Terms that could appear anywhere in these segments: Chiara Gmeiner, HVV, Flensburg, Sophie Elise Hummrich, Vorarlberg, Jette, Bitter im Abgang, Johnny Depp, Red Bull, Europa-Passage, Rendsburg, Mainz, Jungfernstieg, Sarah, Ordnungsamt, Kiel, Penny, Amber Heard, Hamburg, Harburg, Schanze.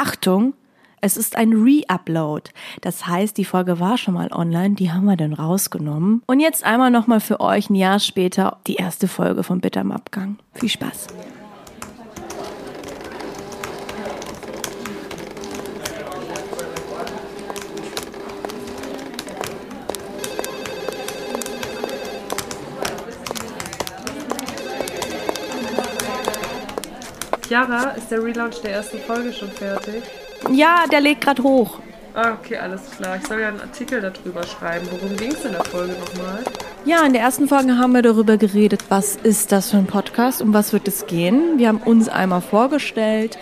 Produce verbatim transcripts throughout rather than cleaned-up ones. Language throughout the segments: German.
Achtung, es ist ein Re-Upload. Das heißt, die Folge war schon mal online, die haben wir dann rausgenommen. Und jetzt einmal nochmal für euch ein Jahr später die erste Folge von Bitter im Abgang. Viel Spaß. Chiara, ist der Relaunch der ersten Folge schon fertig? Ja, der lädt gerade hoch. Ah, okay, alles klar. Ich soll ja einen Artikel darüber schreiben. Worum ging es in der Folge nochmal? Ja, in der ersten Folge haben wir darüber geredet, was ist das für ein Podcast, um was wird es gehen. Wir haben uns einmal vorgestellt,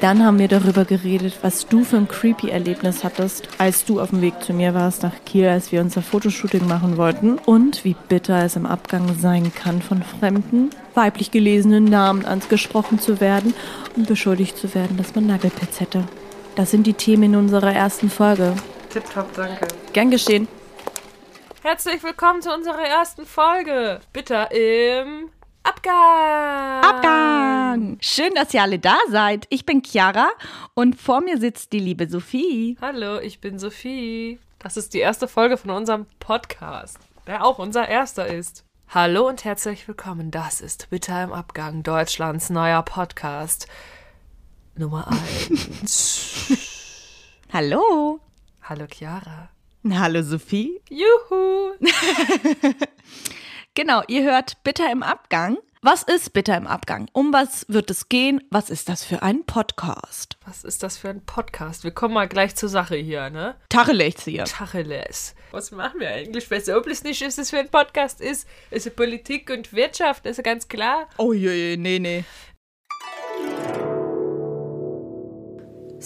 dann haben wir darüber geredet, was du für ein creepy Erlebnis hattest, als du auf dem Weg zu mir warst nach Kiel, als wir unser Fotoshooting machen wollten und wie bitter es im Abgang sein kann, von Fremden weiblich gelesenen Namen angesprochen zu werden und beschuldigt zu werden, dass man Nagelpads hätte. Das sind die Themen in unserer ersten Folge. Tipptopp, danke. Gern geschehen. Herzlich willkommen zu unserer ersten Folge. Bitter im Abgang. Abgang. Schön, dass ihr alle da seid. Ich bin Chiara und vor mir sitzt die liebe Sophie. Hallo, ich bin Sophie. Das ist die erste Folge von unserem Podcast, der auch unser erster ist. Hallo und herzlich willkommen. Das ist Bitter im Abgang, Deutschlands neuer Podcast Nummer eins. Hallo. Hallo Chiara. Hallo Sophie. Juhu. Genau, ihr hört Bitter im Abgang. Was ist Bitter im Abgang? Um was wird es gehen? Was ist das für ein Podcast? Was ist das für ein Podcast? Wir kommen mal gleich zur Sache hier, ne? Tacheles hier. Tacheles. Was machen wir eigentlich? Weiß ob es nicht ist, was für ein Podcast ist. Es ist Politik und Wirtschaft, ist ja ganz klar. Oh je, je, nee, nee.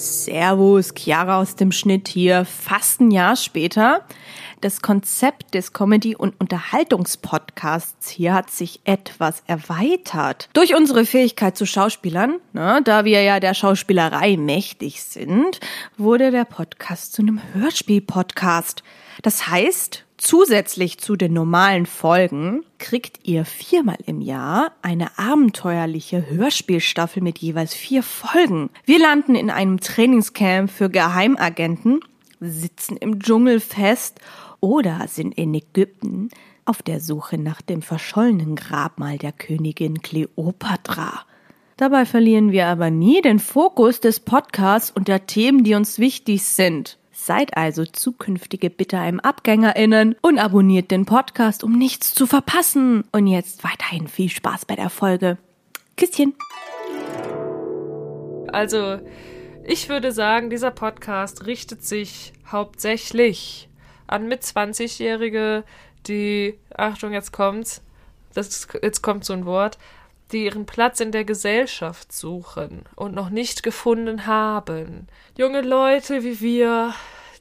Servus, Chiara aus dem Schnitt hier, fast ein Jahr später. Das Konzept des Comedy- und Unterhaltungspodcasts hier hat sich etwas erweitert. Durch unsere Fähigkeit zu Schauspielern, na, da wir ja der Schauspielerei mächtig sind, wurde der Podcast zu einem Hörspiel-Podcast. Das heißt, zusätzlich zu den normalen Folgen kriegt ihr viermal im Jahr eine abenteuerliche Hörspielstaffel mit jeweils vier Folgen. Wir landen in einem Trainingscamp für Geheimagenten, sitzen im Dschungel fest oder sind in Ägypten auf der Suche nach dem verschollenen Grabmal der Königin Kleopatra. Dabei verlieren wir aber nie den Fokus des Podcasts und der Themen, die uns wichtig sind. Seid also zukünftige Bitter im AbgängerInnen und abonniert den Podcast, um nichts zu verpassen. Und jetzt weiterhin viel Spaß bei der Folge. Küsschen. Also, ich würde sagen, dieser Podcast richtet sich hauptsächlich an mit zwanzigjährige, die, Achtung, jetzt kommt's, das, jetzt kommt so ein Wort, die ihren Platz in der Gesellschaft suchen und noch nicht gefunden haben. Junge Leute wie wir,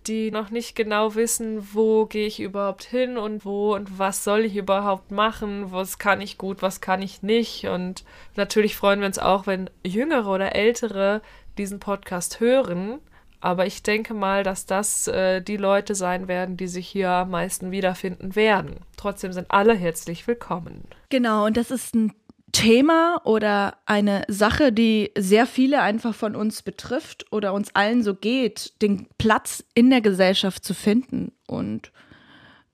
die noch nicht genau wissen, wo gehe ich überhaupt hin und wo und was soll ich überhaupt machen, was kann ich gut, was kann ich nicht. Und natürlich freuen wir uns auch, wenn Jüngere oder Ältere diesen Podcast hören. Aber ich denke mal, dass das äh, die Leute sein werden, die sich hier am meisten wiederfinden werden. Trotzdem sind alle herzlich willkommen. Genau, und das ist ein Thema oder eine Sache, die sehr viele einfach von uns betrifft oder uns allen so geht, den Platz in der Gesellschaft zu finden. Und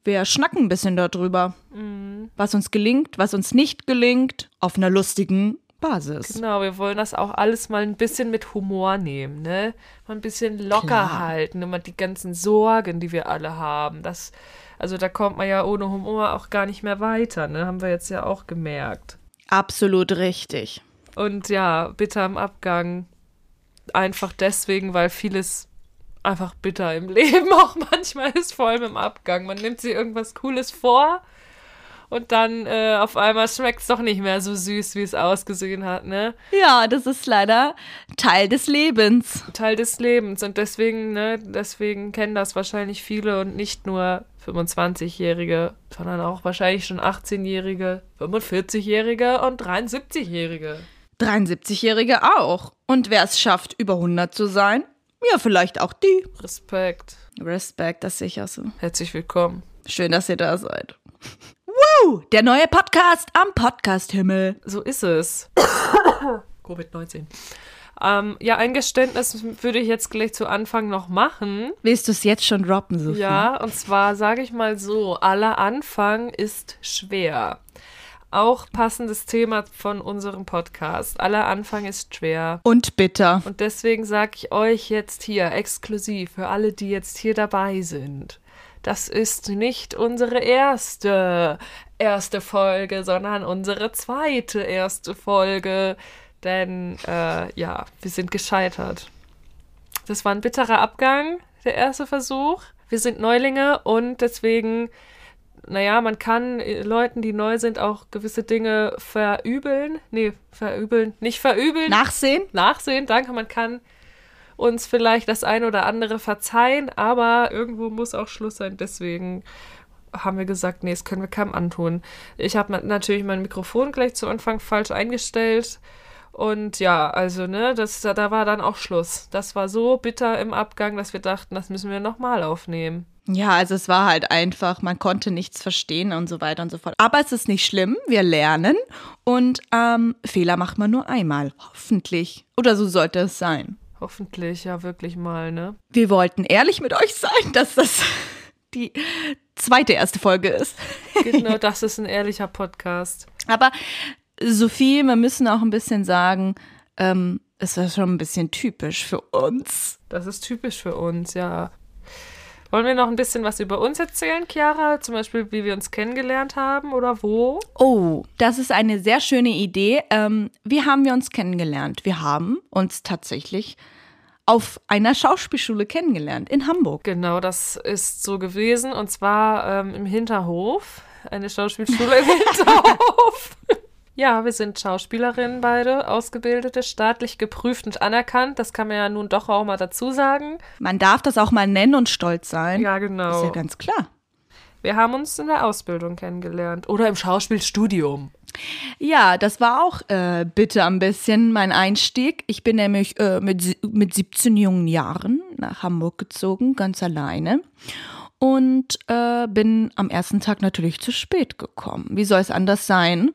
wir schnacken ein bisschen darüber, mhm. was uns gelingt, was uns nicht gelingt, auf einer lustigen Basis. Genau, wir wollen das auch alles mal ein bisschen mit Humor nehmen, ne? Mal ein bisschen locker Klar. halten, immer die ganzen Sorgen, die wir alle haben. Das, also da kommt man ja ohne Humor auch gar nicht mehr weiter, ne? Haben wir jetzt ja auch gemerkt. Absolut richtig. Und ja, bitter im Abgang. Einfach deswegen, weil vieles einfach bitter im Leben auch manchmal ist, vor allem im Abgang. Man nimmt sich irgendwas Cooles vor und dann äh, auf einmal schmeckt es doch nicht mehr so süß, wie es ausgesehen hat, ne? Ja, das ist leider Teil des Lebens. Teil des Lebens. Und deswegen, ne, deswegen kennen das wahrscheinlich viele und nicht nur fünfundzwanzigjährige, sondern auch wahrscheinlich schon achtzehnjährige, fünfundvierzigjährige und dreiundsiebzigjährige. dreiundsiebzigjährige auch. Und wer es schafft, über hundert zu sein, ja, vielleicht auch die. Respekt. Respekt, das sehe ich auch so. Herzlich willkommen. Schön, dass ihr da seid. Wow, der neue Podcast am Podcast-Himmel. So ist es. Covid neunzehn. Ähm, ja, ein Geständnis würde ich jetzt gleich zu Anfang noch machen. Willst du es jetzt schon droppen, Sophie? Ja, und zwar sage ich mal so, aller Anfang ist schwer. Auch passendes Thema von unserem Podcast. Aller Anfang ist schwer. Und bitter. Und deswegen sage ich euch jetzt hier exklusiv für alle, die jetzt hier dabei sind. Das ist nicht unsere erste, erste Folge, sondern unsere zweite erste Folge. Denn, äh, ja, wir sind gescheitert. Das war ein bitterer Abgang, der erste Versuch. Wir sind Neulinge und deswegen... Naja, man kann Leuten, die neu sind, auch gewisse Dinge verübeln. Nee, verübeln, nicht verübeln. Nachsehen. Nachsehen, danke. Man kann uns vielleicht das ein oder andere verzeihen, aber irgendwo muss auch Schluss sein. Deswegen haben wir gesagt, nee, das können wir keinem antun. Ich habe natürlich mein Mikrofon gleich zu Anfang falsch eingestellt. Und ja, also, ne, das, da war dann auch Schluss. Das war so bitter im Abgang, dass wir dachten, das müssen wir nochmal aufnehmen. Ja, also es war halt einfach, man konnte nichts verstehen und so weiter und so fort. Aber es ist nicht schlimm, wir lernen und ähm, Fehler macht man nur einmal, hoffentlich. Oder so sollte es sein. Hoffentlich, ja, wirklich mal, ne? Wir wollten ehrlich mit euch sein, dass das die zweite erste Folge ist. Genau, das ist ein ehrlicher Podcast. Aber Sophie, wir müssen auch ein bisschen sagen, ähm, es war schon ein bisschen typisch für uns. Das ist typisch für uns, ja. Wollen wir noch ein bisschen was über uns erzählen, Chiara? Zum Beispiel, wie wir uns kennengelernt haben oder wo? Oh, das ist eine sehr schöne Idee. Ähm, wie haben wir uns kennengelernt? Wir haben uns tatsächlich auf einer Schauspielschule kennengelernt in Hamburg. Genau, das ist so gewesen. Und zwar ähm, im Hinterhof. Eine Schauspielschule im Hinterhof. Ja, wir sind Schauspielerinnen beide, ausgebildete, staatlich geprüft und anerkannt. Das kann man ja nun doch auch mal dazu sagen. Man darf das auch mal nennen und stolz sein. Ja, genau. Ist ja ganz klar. Wir haben uns in der Ausbildung kennengelernt oder im Schauspielstudium. Ja, das war auch äh, bitte ein bisschen mein Einstieg. Ich bin nämlich äh, mit, mit siebzehn jungen Jahren nach Hamburg gezogen, ganz alleine. Und äh, bin am ersten Tag natürlich zu spät gekommen. Wie soll es anders sein?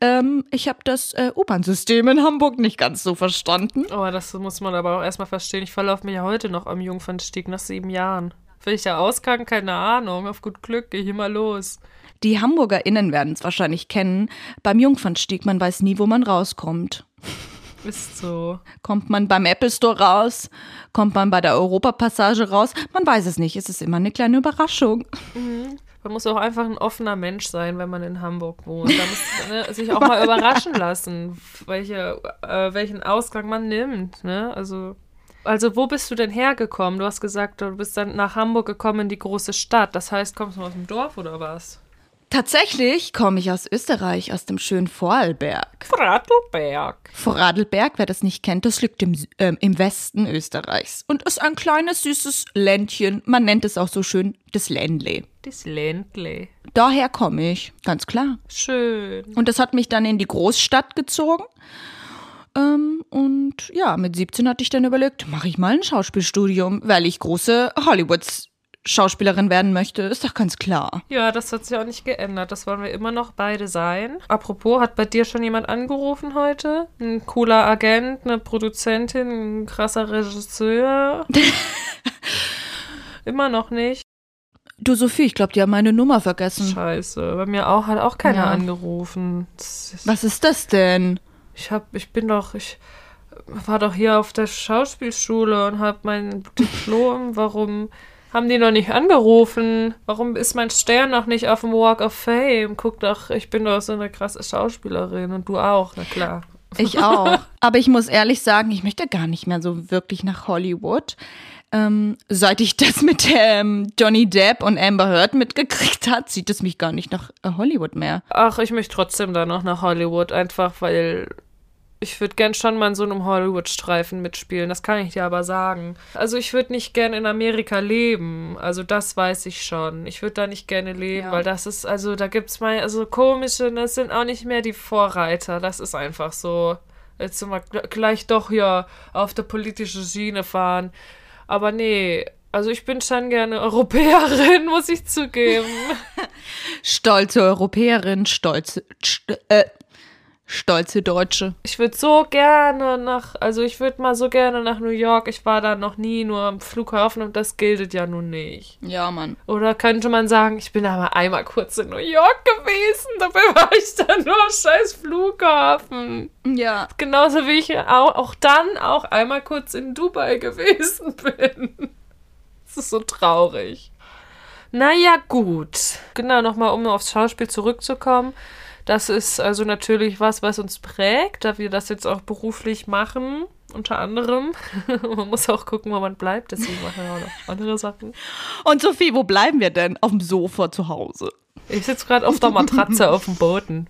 Ähm, ich habe das äh, U-Bahn-System in Hamburg nicht ganz so verstanden. Oh, das muss man aber auch erstmal verstehen. Ich verlaufe mich ja heute noch am Jungfernstieg nach sieben Jahren. Welcher Ausgang? Keine Ahnung. Auf gut Glück gehe ich immer los. Die HamburgerInnen werden es wahrscheinlich kennen. Beim Jungfernstieg, man weiß nie, wo man rauskommt. Ist so. Kommt man beim Apple Store raus? Kommt man bei der Europa-Passage raus? Man weiß es nicht. Es ist immer eine kleine Überraschung. Mhm. Man muss auch einfach ein offener Mensch sein, wenn man in Hamburg wohnt. Da muss ne, sich auch mal überraschen lassen, welche, äh, welchen Ausgang man nimmt. Ne? Also, also wo bist du denn hergekommen? Du hast gesagt, du bist dann nach Hamburg gekommen in die große Stadt. Das heißt, kommst du aus dem Dorf oder was? Tatsächlich komme ich aus Österreich, aus dem schönen Vorarlberg. Vorarlberg. Vorarlberg, wer das nicht kennt, das liegt im, ähm, im Westen Österreichs und ist ein kleines, süßes Ländchen. Man nennt es auch so schön das Ländle. Das Ländle. Daher komme ich, ganz klar. Schön. Und das hat mich dann in die Großstadt gezogen. Ähm, und ja, mit siebzehn hatte ich dann überlegt, mache ich mal ein Schauspielstudium, weil ich große Hollywoods Schauspielerin werden möchte, ist doch ganz klar. Ja, das hat sich auch nicht geändert. Das wollen wir immer noch beide sein. Apropos, hat bei dir schon jemand angerufen heute? Ein cooler Agent, eine Produzentin, ein krasser Regisseur? Immer noch nicht. Du, Sophie, ich glaube, die haben meine Nummer vergessen. Scheiße, bei mir auch hat auch keiner ja. angerufen. Ist, Was ist das denn? Ich hab, ich bin doch, ich... war doch hier auf der Schauspielschule und habe mein Diplom. Warum... Haben die noch nicht angerufen? Warum ist mein Stern noch nicht auf dem Walk of Fame? Guck doch, ich bin doch so eine krasse Schauspielerin und du auch, na klar. Ich auch. Aber ich muss ehrlich sagen, ich möchte gar nicht mehr so wirklich nach Hollywood. Ähm, seit ich das mit ähm, Johnny Depp und Amber Heard mitgekriegt hat, zieht es mich gar nicht nach Hollywood mehr. Ach, ich möchte trotzdem da noch nach Hollywood, einfach weil... Ich würde gern schon mal in so einem Hollywood-Streifen mitspielen, das kann ich dir aber sagen. Also ich würde nicht gern in Amerika leben, also das weiß ich schon. Ich würde da nicht gerne leben, ja. Weil das ist, also da gibt's mal, also komische, das sind auch nicht mehr die Vorreiter, das ist einfach so. Jetzt sind wir gleich doch hier auf der politischen Schiene fahren, aber nee, also ich bin schon gerne Europäerin, muss ich zugeben. Stolze Europäerin, stolze... St- äh. stolze Deutsche. Ich würde so gerne nach, also ich würde mal so gerne nach New York. Ich war da noch nie, nur am Flughafen, und das gilt ja nun nicht. Ja, Mann. Oder könnte man sagen, ich bin aber einmal kurz in New York gewesen, dabei war ich dann nur am scheiß Flughafen. Ja. Genauso wie ich auch, auch dann auch einmal kurz in Dubai gewesen bin. Das ist so traurig. Naja, gut. Genau, nochmal, um aufs Schauspiel zurückzukommen. Das ist also natürlich was, was uns prägt, da wir das jetzt auch beruflich machen, unter anderem. Man muss auch gucken, wo man bleibt, deswegen machen wir auch noch andere Sachen. Und Sophie, wo bleiben wir denn? Auf dem Sofa zu Hause. Ich sitze gerade auf der Matratze auf dem Boden.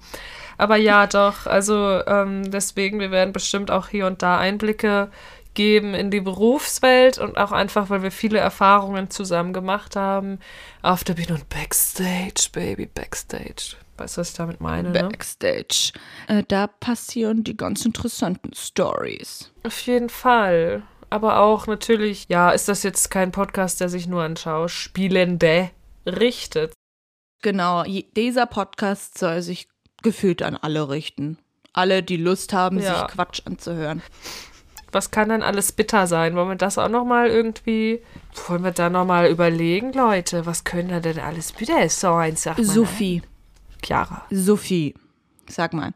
Aber ja, doch, also ähm, deswegen, wir werden bestimmt auch hier und da Einblicke geben in die Berufswelt und auch einfach, weil wir viele Erfahrungen zusammen gemacht haben. Auf der Bühne und Backstage, Baby, Backstage. Weißt du, was ich damit meine? Backstage. Ne? Äh, da passieren die ganz interessanten Stories. Auf jeden Fall. Aber auch natürlich, ja, ist das jetzt kein Podcast, der sich nur an Schauspielende richtet. Genau, dieser Podcast soll sich gefühlt an alle richten. Alle, die Lust haben, ja, sich Quatsch anzuhören. Was kann denn alles bitter sein? Wollen wir das auch nochmal irgendwie, wollen wir da nochmal überlegen, Leute? Was könnte denn alles bitter sein, sag mal. Sophie. Chiara. Sophie, sag mal.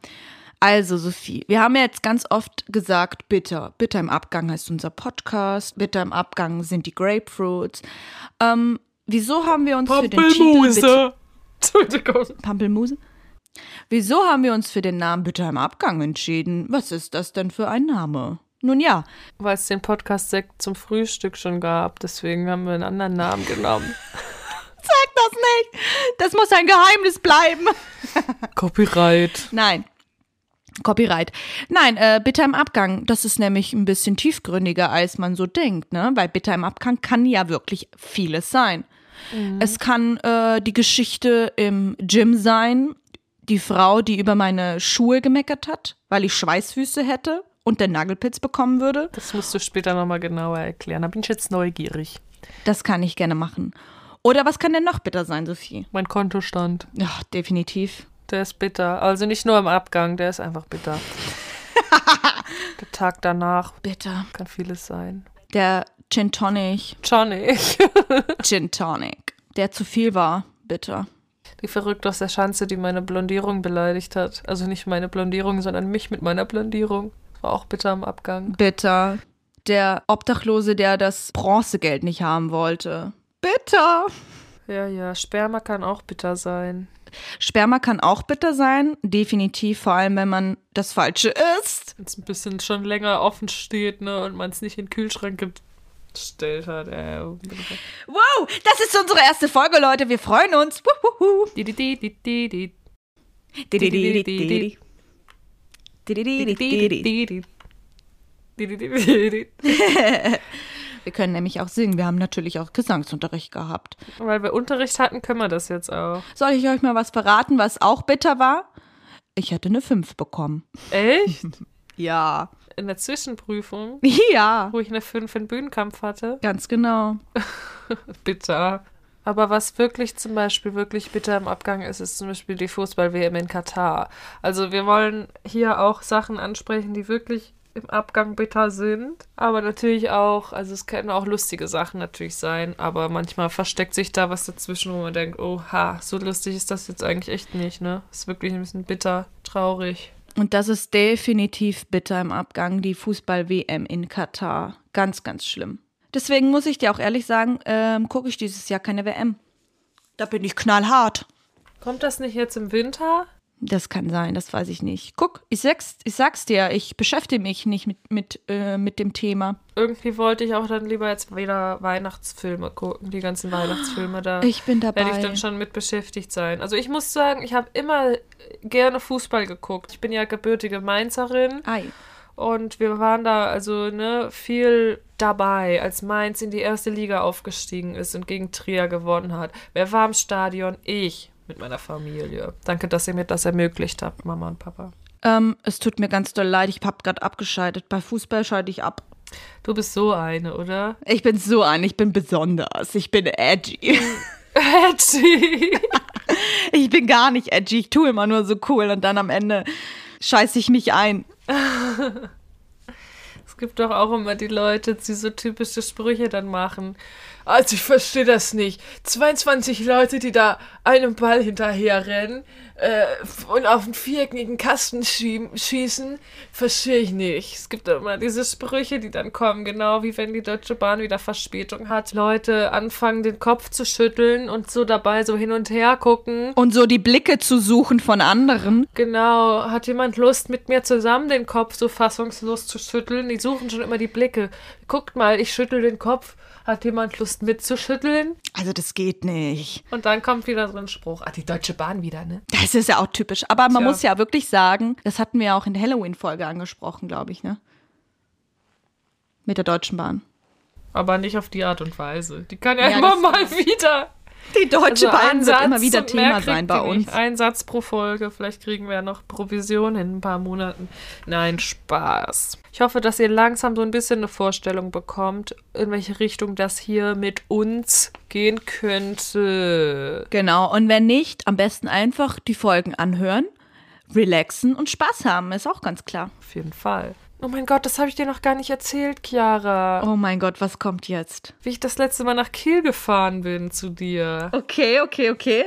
Also Sophie, wir haben ja jetzt ganz oft gesagt, bitter. Bitter im Abgang heißt unser Podcast. Bitter im Abgang sind die Grapefruits. Ähm, wieso haben wir uns für den Titel Bitter, Entschuldigung. Pampelmuse? Wieso haben wir uns für den Namen Bitter im Abgang entschieden? Was ist das denn für ein Name? Nun ja. Weil es den Podcast-Sekt zum Frühstück schon gab, deswegen haben wir einen anderen Namen genommen. Sag das nicht. Das muss ein Geheimnis bleiben. Copyright. Nein. Copyright. Nein, äh, Bitter im Abgang, das ist nämlich ein bisschen tiefgründiger, als man so denkt, ne? Weil Bitter im Abgang kann ja wirklich vieles sein. Mhm. Es kann äh, die Geschichte im Gym sein, die Frau, die über meine Schuhe gemeckert hat, weil ich Schweißfüße hätte und den Nagelpilz bekommen würde. Das musst du später nochmal genauer erklären. Da bin ich jetzt neugierig. Das kann ich gerne machen. Oder was kann denn noch bitter sein, Sophie? Mein Kontostand. Ja, definitiv. Der ist bitter. Also nicht nur im Abgang, der ist einfach bitter. Der Tag danach. Bitter. Kann vieles sein. Der Gin Tonic. Tonic. Gin Tonic. Der zu viel war. Bitter. Die Verrückte aus der Schanze, die meine Blondierung beleidigt hat. Also nicht meine Blondierung, sondern mich mit meiner Blondierung. War auch bitter im Abgang. Bitter. Der Obdachlose, der das Bronzegeld nicht haben wollte. Bitter. Ja, ja, Sperma kann auch bitter sein. Sperma kann auch bitter sein, definitiv, vor allem, wenn man das Falsche isst. Wenn es ein bisschen schon länger offen steht, ne, und man es nicht in den Kühlschrank gestellt hat. Äh, wow, das ist unsere erste Folge, Leute, wir freuen uns. Wuhuhu. Wir können nämlich auch singen. Wir haben natürlich auch Gesangsunterricht gehabt. Weil wir Unterricht hatten, können wir das jetzt auch. Soll ich euch mal was verraten, was auch bitter war? Ich hätte eine fünf bekommen. Echt? Ja. In der Zwischenprüfung? Ja. Wo ich eine fünf in Bühnenkampf hatte? Ganz genau. Bitter. Aber was wirklich zum Beispiel wirklich bitter im Abgang ist, ist zum Beispiel die Fußball-W M in Katar. Also wir wollen hier auch Sachen ansprechen, die wirklich im Abgang bitter sind, aber natürlich auch, also es können auch lustige Sachen natürlich sein, aber manchmal versteckt sich da was dazwischen, wo man denkt, oha, so lustig ist das jetzt eigentlich echt nicht, ne? Ist wirklich ein bisschen bitter, traurig. Und das ist definitiv bitter im Abgang, die Fußball-W M in Katar. Ganz, ganz schlimm. Deswegen muss ich dir auch ehrlich sagen, ähm, gucke ich dieses Jahr keine W M. Da bin ich knallhart. Kommt das nicht jetzt im Winter? Das kann sein, das weiß ich nicht. Guck, ich sag's, ich sag's dir, ich beschäftige mich nicht mit, mit, äh, mit dem Thema. Irgendwie wollte ich auch dann lieber jetzt wieder Weihnachtsfilme gucken, die ganzen Weihnachtsfilme da. Ich bin dabei. Werde ich dann schon mit beschäftigt sein. Also ich muss sagen, ich habe immer gerne Fußball geguckt. Ich bin ja gebürtige Mainzerin. Ei. Und wir waren da also ne viel dabei, als Mainz in die erste Liga aufgestiegen ist und gegen Trier gewonnen hat. Wer war im Stadion? Ich. Mit meiner Familie. Danke, dass ihr mir das ermöglicht habt, Mama und Papa. Ähm, es tut mir ganz doll leid, ich hab gerade abgeschaltet. Bei Fußball schalte ich ab. Du bist so eine, oder? Ich bin so eine, ich bin besonders. Ich bin edgy. Edgy? Ich bin gar nicht edgy, ich tue immer nur so cool und dann am Ende scheiße ich mich ein. Es gibt doch auch immer die Leute, die so typische Sprüche dann machen. Also ich verstehe das nicht. zweiundzwanzig Leute, die da einem Ball hinterher rennen äh, und auf einen viereckigen Kasten schie- schießen, verstehe ich nicht. Es gibt immer diese Sprüche, die dann kommen, genau wie wenn die Deutsche Bahn wieder Verspätung hat. Leute anfangen, den Kopf zu schütteln und so dabei so hin und her gucken. Und so die Blicke zu suchen von anderen. Genau. Hat jemand Lust, mit mir zusammen den Kopf so fassungslos zu schütteln? Die suchen schon immer die Blicke. Guckt mal, ich schüttel den Kopf. Hat jemand Lust mitzuschütteln? Also das geht nicht. Und dann kommt wieder so ein Spruch. Ah, die Deutsche Bahn wieder, ne? Das ist ja auch typisch. Aber man Tja. muss ja wirklich sagen, das hatten wir ja auch in der Halloween-Folge angesprochen, glaube ich, ne? Mit der Deutschen Bahn. Aber nicht auf die Art und Weise. Die kann ja, ja immer mal wieder... Die Deutsche also Bahn wird immer wieder Thema sein bei uns. Ein Satz pro Folge, vielleicht kriegen wir ja noch Provision in ein paar Monaten. Nein, Spaß. Ich hoffe, dass ihr langsam so ein bisschen eine Vorstellung bekommt, in welche Richtung das hier mit uns gehen könnte. Genau, und wenn nicht, am besten einfach die Folgen anhören, relaxen und Spaß haben, ist auch ganz klar. Auf jeden Fall. Oh mein Gott, das habe ich dir noch gar nicht erzählt, Chiara. Oh mein Gott, was kommt jetzt? Wie ich das letzte Mal nach Kiel gefahren bin zu dir. Okay, okay, okay.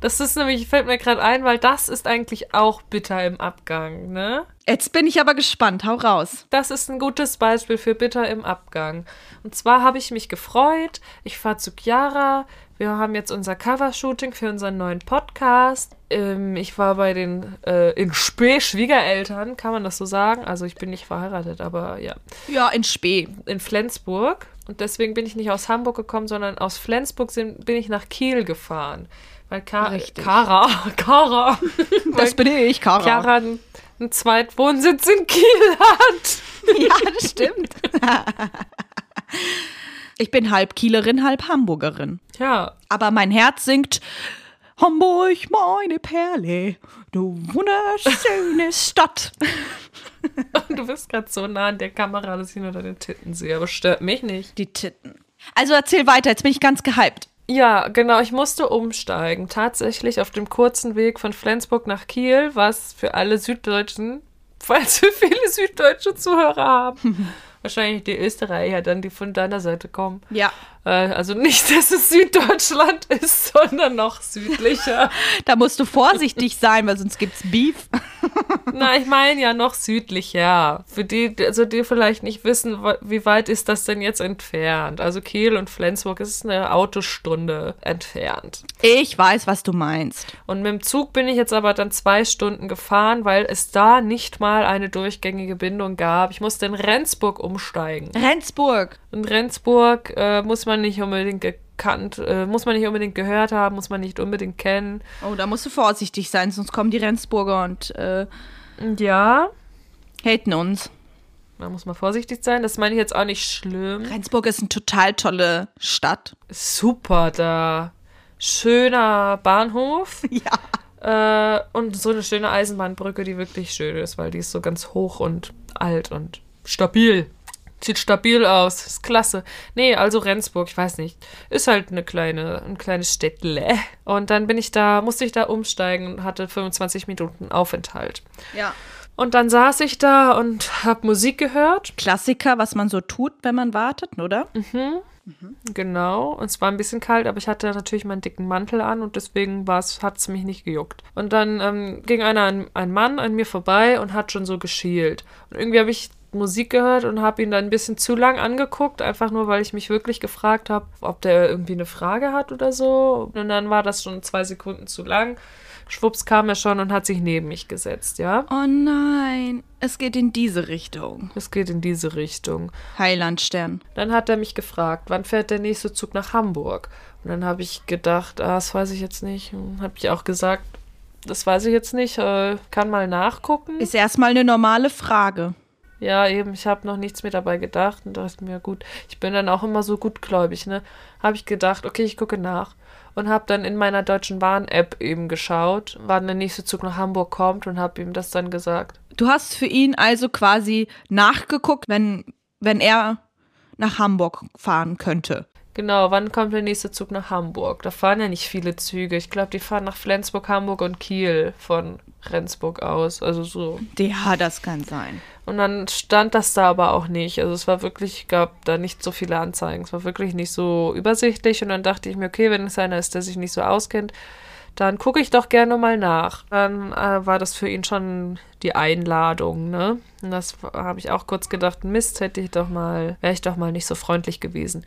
Das ist nämlich, fällt mir gerade ein, weil das ist eigentlich auch bitter im Abgang, ne? Jetzt bin ich aber gespannt, hau raus. Das ist ein gutes Beispiel für bitter im Abgang. Und zwar habe ich mich gefreut, ich fahre zu Chiara, wir haben jetzt unser Covershooting für unseren neuen Podcast. Ähm, ich war bei den äh, in Spee Schwiegereltern, kann man das so sagen? Also ich bin nicht verheiratet, aber ja. Ja, in Spee. In Flensburg. Und deswegen bin ich nicht aus Hamburg gekommen, sondern aus Flensburg bin ich nach Kiel gefahren. Weil Ka- Kara, Kara. Das bin ich, Kara. Kara einen, einen Zweitwohnsitz in Kiel hat. Ja, das stimmt. Ich bin halb Kielerin, halb Hamburgerin. Ja. Aber mein Herz singt Hamburg, meine Perle, du wunderschöne Stadt. Und du bist gerade so nah an der Kamera, dass ich nur deine Titten sehe, aber stört mich nicht. Die Titten. Also erzähl weiter, jetzt bin ich ganz gehypt. Ja, genau, ich musste umsteigen. Tatsächlich auf dem kurzen Weg von Flensburg nach Kiel, was für alle Süddeutschen, falls wir viele süddeutsche Zuhörer haben, wahrscheinlich die Österreicher dann, die von deiner Seite kommen. Ja. Äh, also nicht, dass es Süddeutschland ist, sondern noch südlicher. Da musst du vorsichtig sein, weil sonst gibt's Beef. Na, ich meine ja noch südlicher. Für die, also die vielleicht nicht wissen, wie weit ist das denn jetzt entfernt? Also Kiel und Flensburg ist eine Autostunde entfernt. Ich weiß, was du meinst. Und mit dem Zug bin ich jetzt aber dann zwei Stunden gefahren, weil es da nicht mal eine durchgängige Bindung gab. Ich musste in Rendsburg umsteigen. Rendsburg. In Rendsburg äh, muss man nicht unbedingt ge- Kannt, äh, muss man nicht unbedingt gehört haben, muss man nicht unbedingt kennen. Oh, da musst du vorsichtig sein, sonst kommen die Rendsburger und äh, ja, haten uns. Da muss man vorsichtig sein, das meine ich jetzt auch nicht schlimm. Rendsburg ist eine total tolle Stadt. Super da, schöner Bahnhof. Ja. Äh, und so eine schöne Eisenbahnbrücke, die wirklich schön ist, weil die ist so ganz hoch und alt und stabil. Sieht stabil aus, ist klasse. Nee, also Rendsburg, ich weiß nicht. Ist halt eine kleine, ein kleines Städtle. Und dann bin ich da, musste ich da umsteigen und hatte fünfundzwanzig Minuten Aufenthalt. Ja. Und dann saß ich da und hab Musik gehört. Klassiker, was man so tut, wenn man wartet, oder? Mhm. Mhm. Genau, und es war ein bisschen kalt, aber ich hatte natürlich meinen dicken Mantel an und deswegen hat es mich nicht gejuckt. Und dann ähm, ging einer, ein, ein Mann an mir vorbei und hat schon so geschielt. Und irgendwie habe ich Musik gehört und habe ihn dann ein bisschen zu lang angeguckt, einfach nur, weil ich mich wirklich gefragt habe, ob der irgendwie eine Frage hat oder so. Und dann war das schon zwei Sekunden zu lang. Schwupps kam er schon und hat sich neben mich gesetzt, ja. Oh nein, es geht in diese Richtung. Es geht in diese Richtung. Heilandstern. Dann hat er mich gefragt, wann fährt der nächste Zug nach Hamburg? Und dann habe ich gedacht, ah, das weiß ich jetzt nicht. Und habe ich auch gesagt, das weiß ich jetzt nicht, äh, kann mal nachgucken. Ist erstmal eine normale Frage. Ja, eben, ich habe noch nichts mehr dabei gedacht und dachte mir, gut, ich bin dann auch immer so gutgläubig, ne? Habe ich gedacht, okay, ich gucke nach und habe dann in meiner Deutschen Bahn-App eben geschaut, wann der nächste Zug nach Hamburg kommt und habe ihm das dann gesagt. Du hast für ihn also quasi nachgeguckt, wenn, wenn er nach Hamburg fahren könnte. Genau, wann kommt der nächste Zug nach Hamburg? Da fahren ja nicht viele Züge. Ich glaube, die fahren nach Flensburg, Hamburg und Kiel von Rendsburg aus. Also so. Ja, das kann sein. Und dann stand das da aber auch nicht. Also es war wirklich, gab da nicht so viele Anzeigen. Es war wirklich nicht so übersichtlich. Und dann dachte ich mir, okay, wenn es einer ist, der sich nicht so auskennt, dann gucke ich doch gerne mal nach. Dann äh, war das für ihn schon die Einladung, ne? Und das habe ich auch kurz gedacht, Mist, hätte ich doch mal, wäre ich doch mal nicht so freundlich gewesen.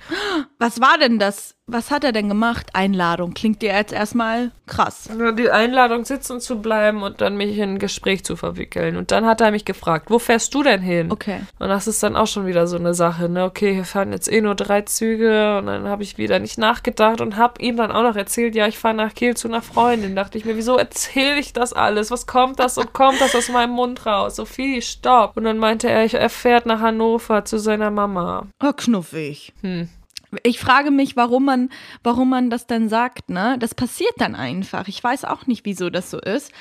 Was war denn das? Was hat er denn gemacht? Einladung klingt dir jetzt erstmal krass. Die Einladung, sitzen zu bleiben und dann mich in ein Gespräch zu verwickeln. Und dann hat er mich gefragt, wo fährst du denn hin? Okay. Und das ist dann auch schon wieder so eine Sache, ne? Okay, hier fahren jetzt eh nur drei Züge. Und dann habe ich wieder nicht nachgedacht und habe ihm dann auch noch erzählt, ja, ich fahre nach Kiel zu einer Freundin. Dachte ich mir, wieso erzähle ich das alles? Was kommt das und kommt das aus meinem Mund raus. Sophie, stopp. Und dann meinte er, er fährt nach Hannover zu seiner Mama. Oh, knuffig. Hm. Ich frage mich, warum man, warum man das dann sagt, ne? Das passiert dann einfach. Ich weiß auch nicht, wieso das so ist.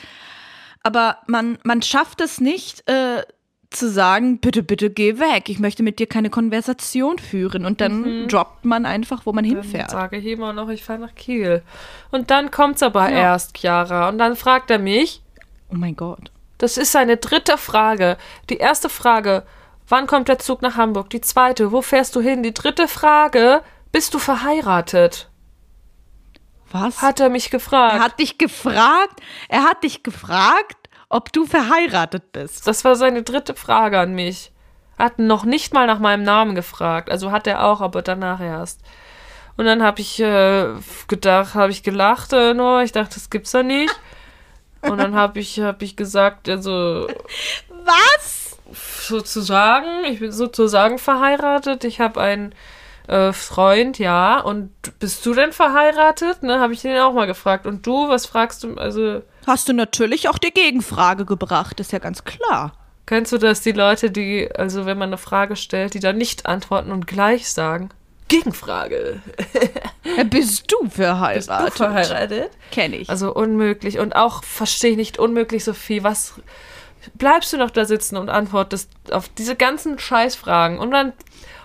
Aber man, man schafft es nicht, äh, zu sagen, bitte, bitte geh weg. Ich möchte mit dir keine Konversation führen. Und dann mhm. droppt man einfach, wo man dann hinfährt. Sage ich immer noch, ich fahre nach Kiel. Und dann kommt's aber ja. erst, Chiara. Und dann fragt er mich. Oh mein Gott. Das ist seine dritte Frage. Die erste Frage, wann kommt der Zug nach Hamburg? Die zweite, wo fährst du hin? Die dritte Frage, bist du verheiratet? Was? Hat er mich gefragt. Er hat dich gefragt? Er hat dich gefragt, ob du verheiratet bist. Das war seine dritte Frage an mich. Hat noch nicht mal nach meinem Namen gefragt. Also hat er auch, aber danach erst. Und dann habe ich äh, gedacht, habe ich gelacht. Äh, nur. Ich dachte, das gibt's ja nicht. Und dann habe ich, hab ich gesagt, also... Was? Sozusagen, ich bin sozusagen verheiratet. Ich habe einen äh, Freund, ja. Und bist du denn verheiratet? Ne, habe ich den auch mal gefragt. Und du, was fragst du? Also hast du natürlich auch die Gegenfrage gebracht, ist ja ganz klar. Kennst du das, die Leute, die, also wenn man eine Frage stellt, die dann nicht antworten und gleich sagen... Gegenfrage. Bist du verheiratet? Bist du verheiratet? Kenn ich. Also unmöglich. Und auch, verstehe ich nicht, unmöglich, Sophie, was bleibst du noch da sitzen und antwortest auf diese ganzen Scheißfragen? Und dann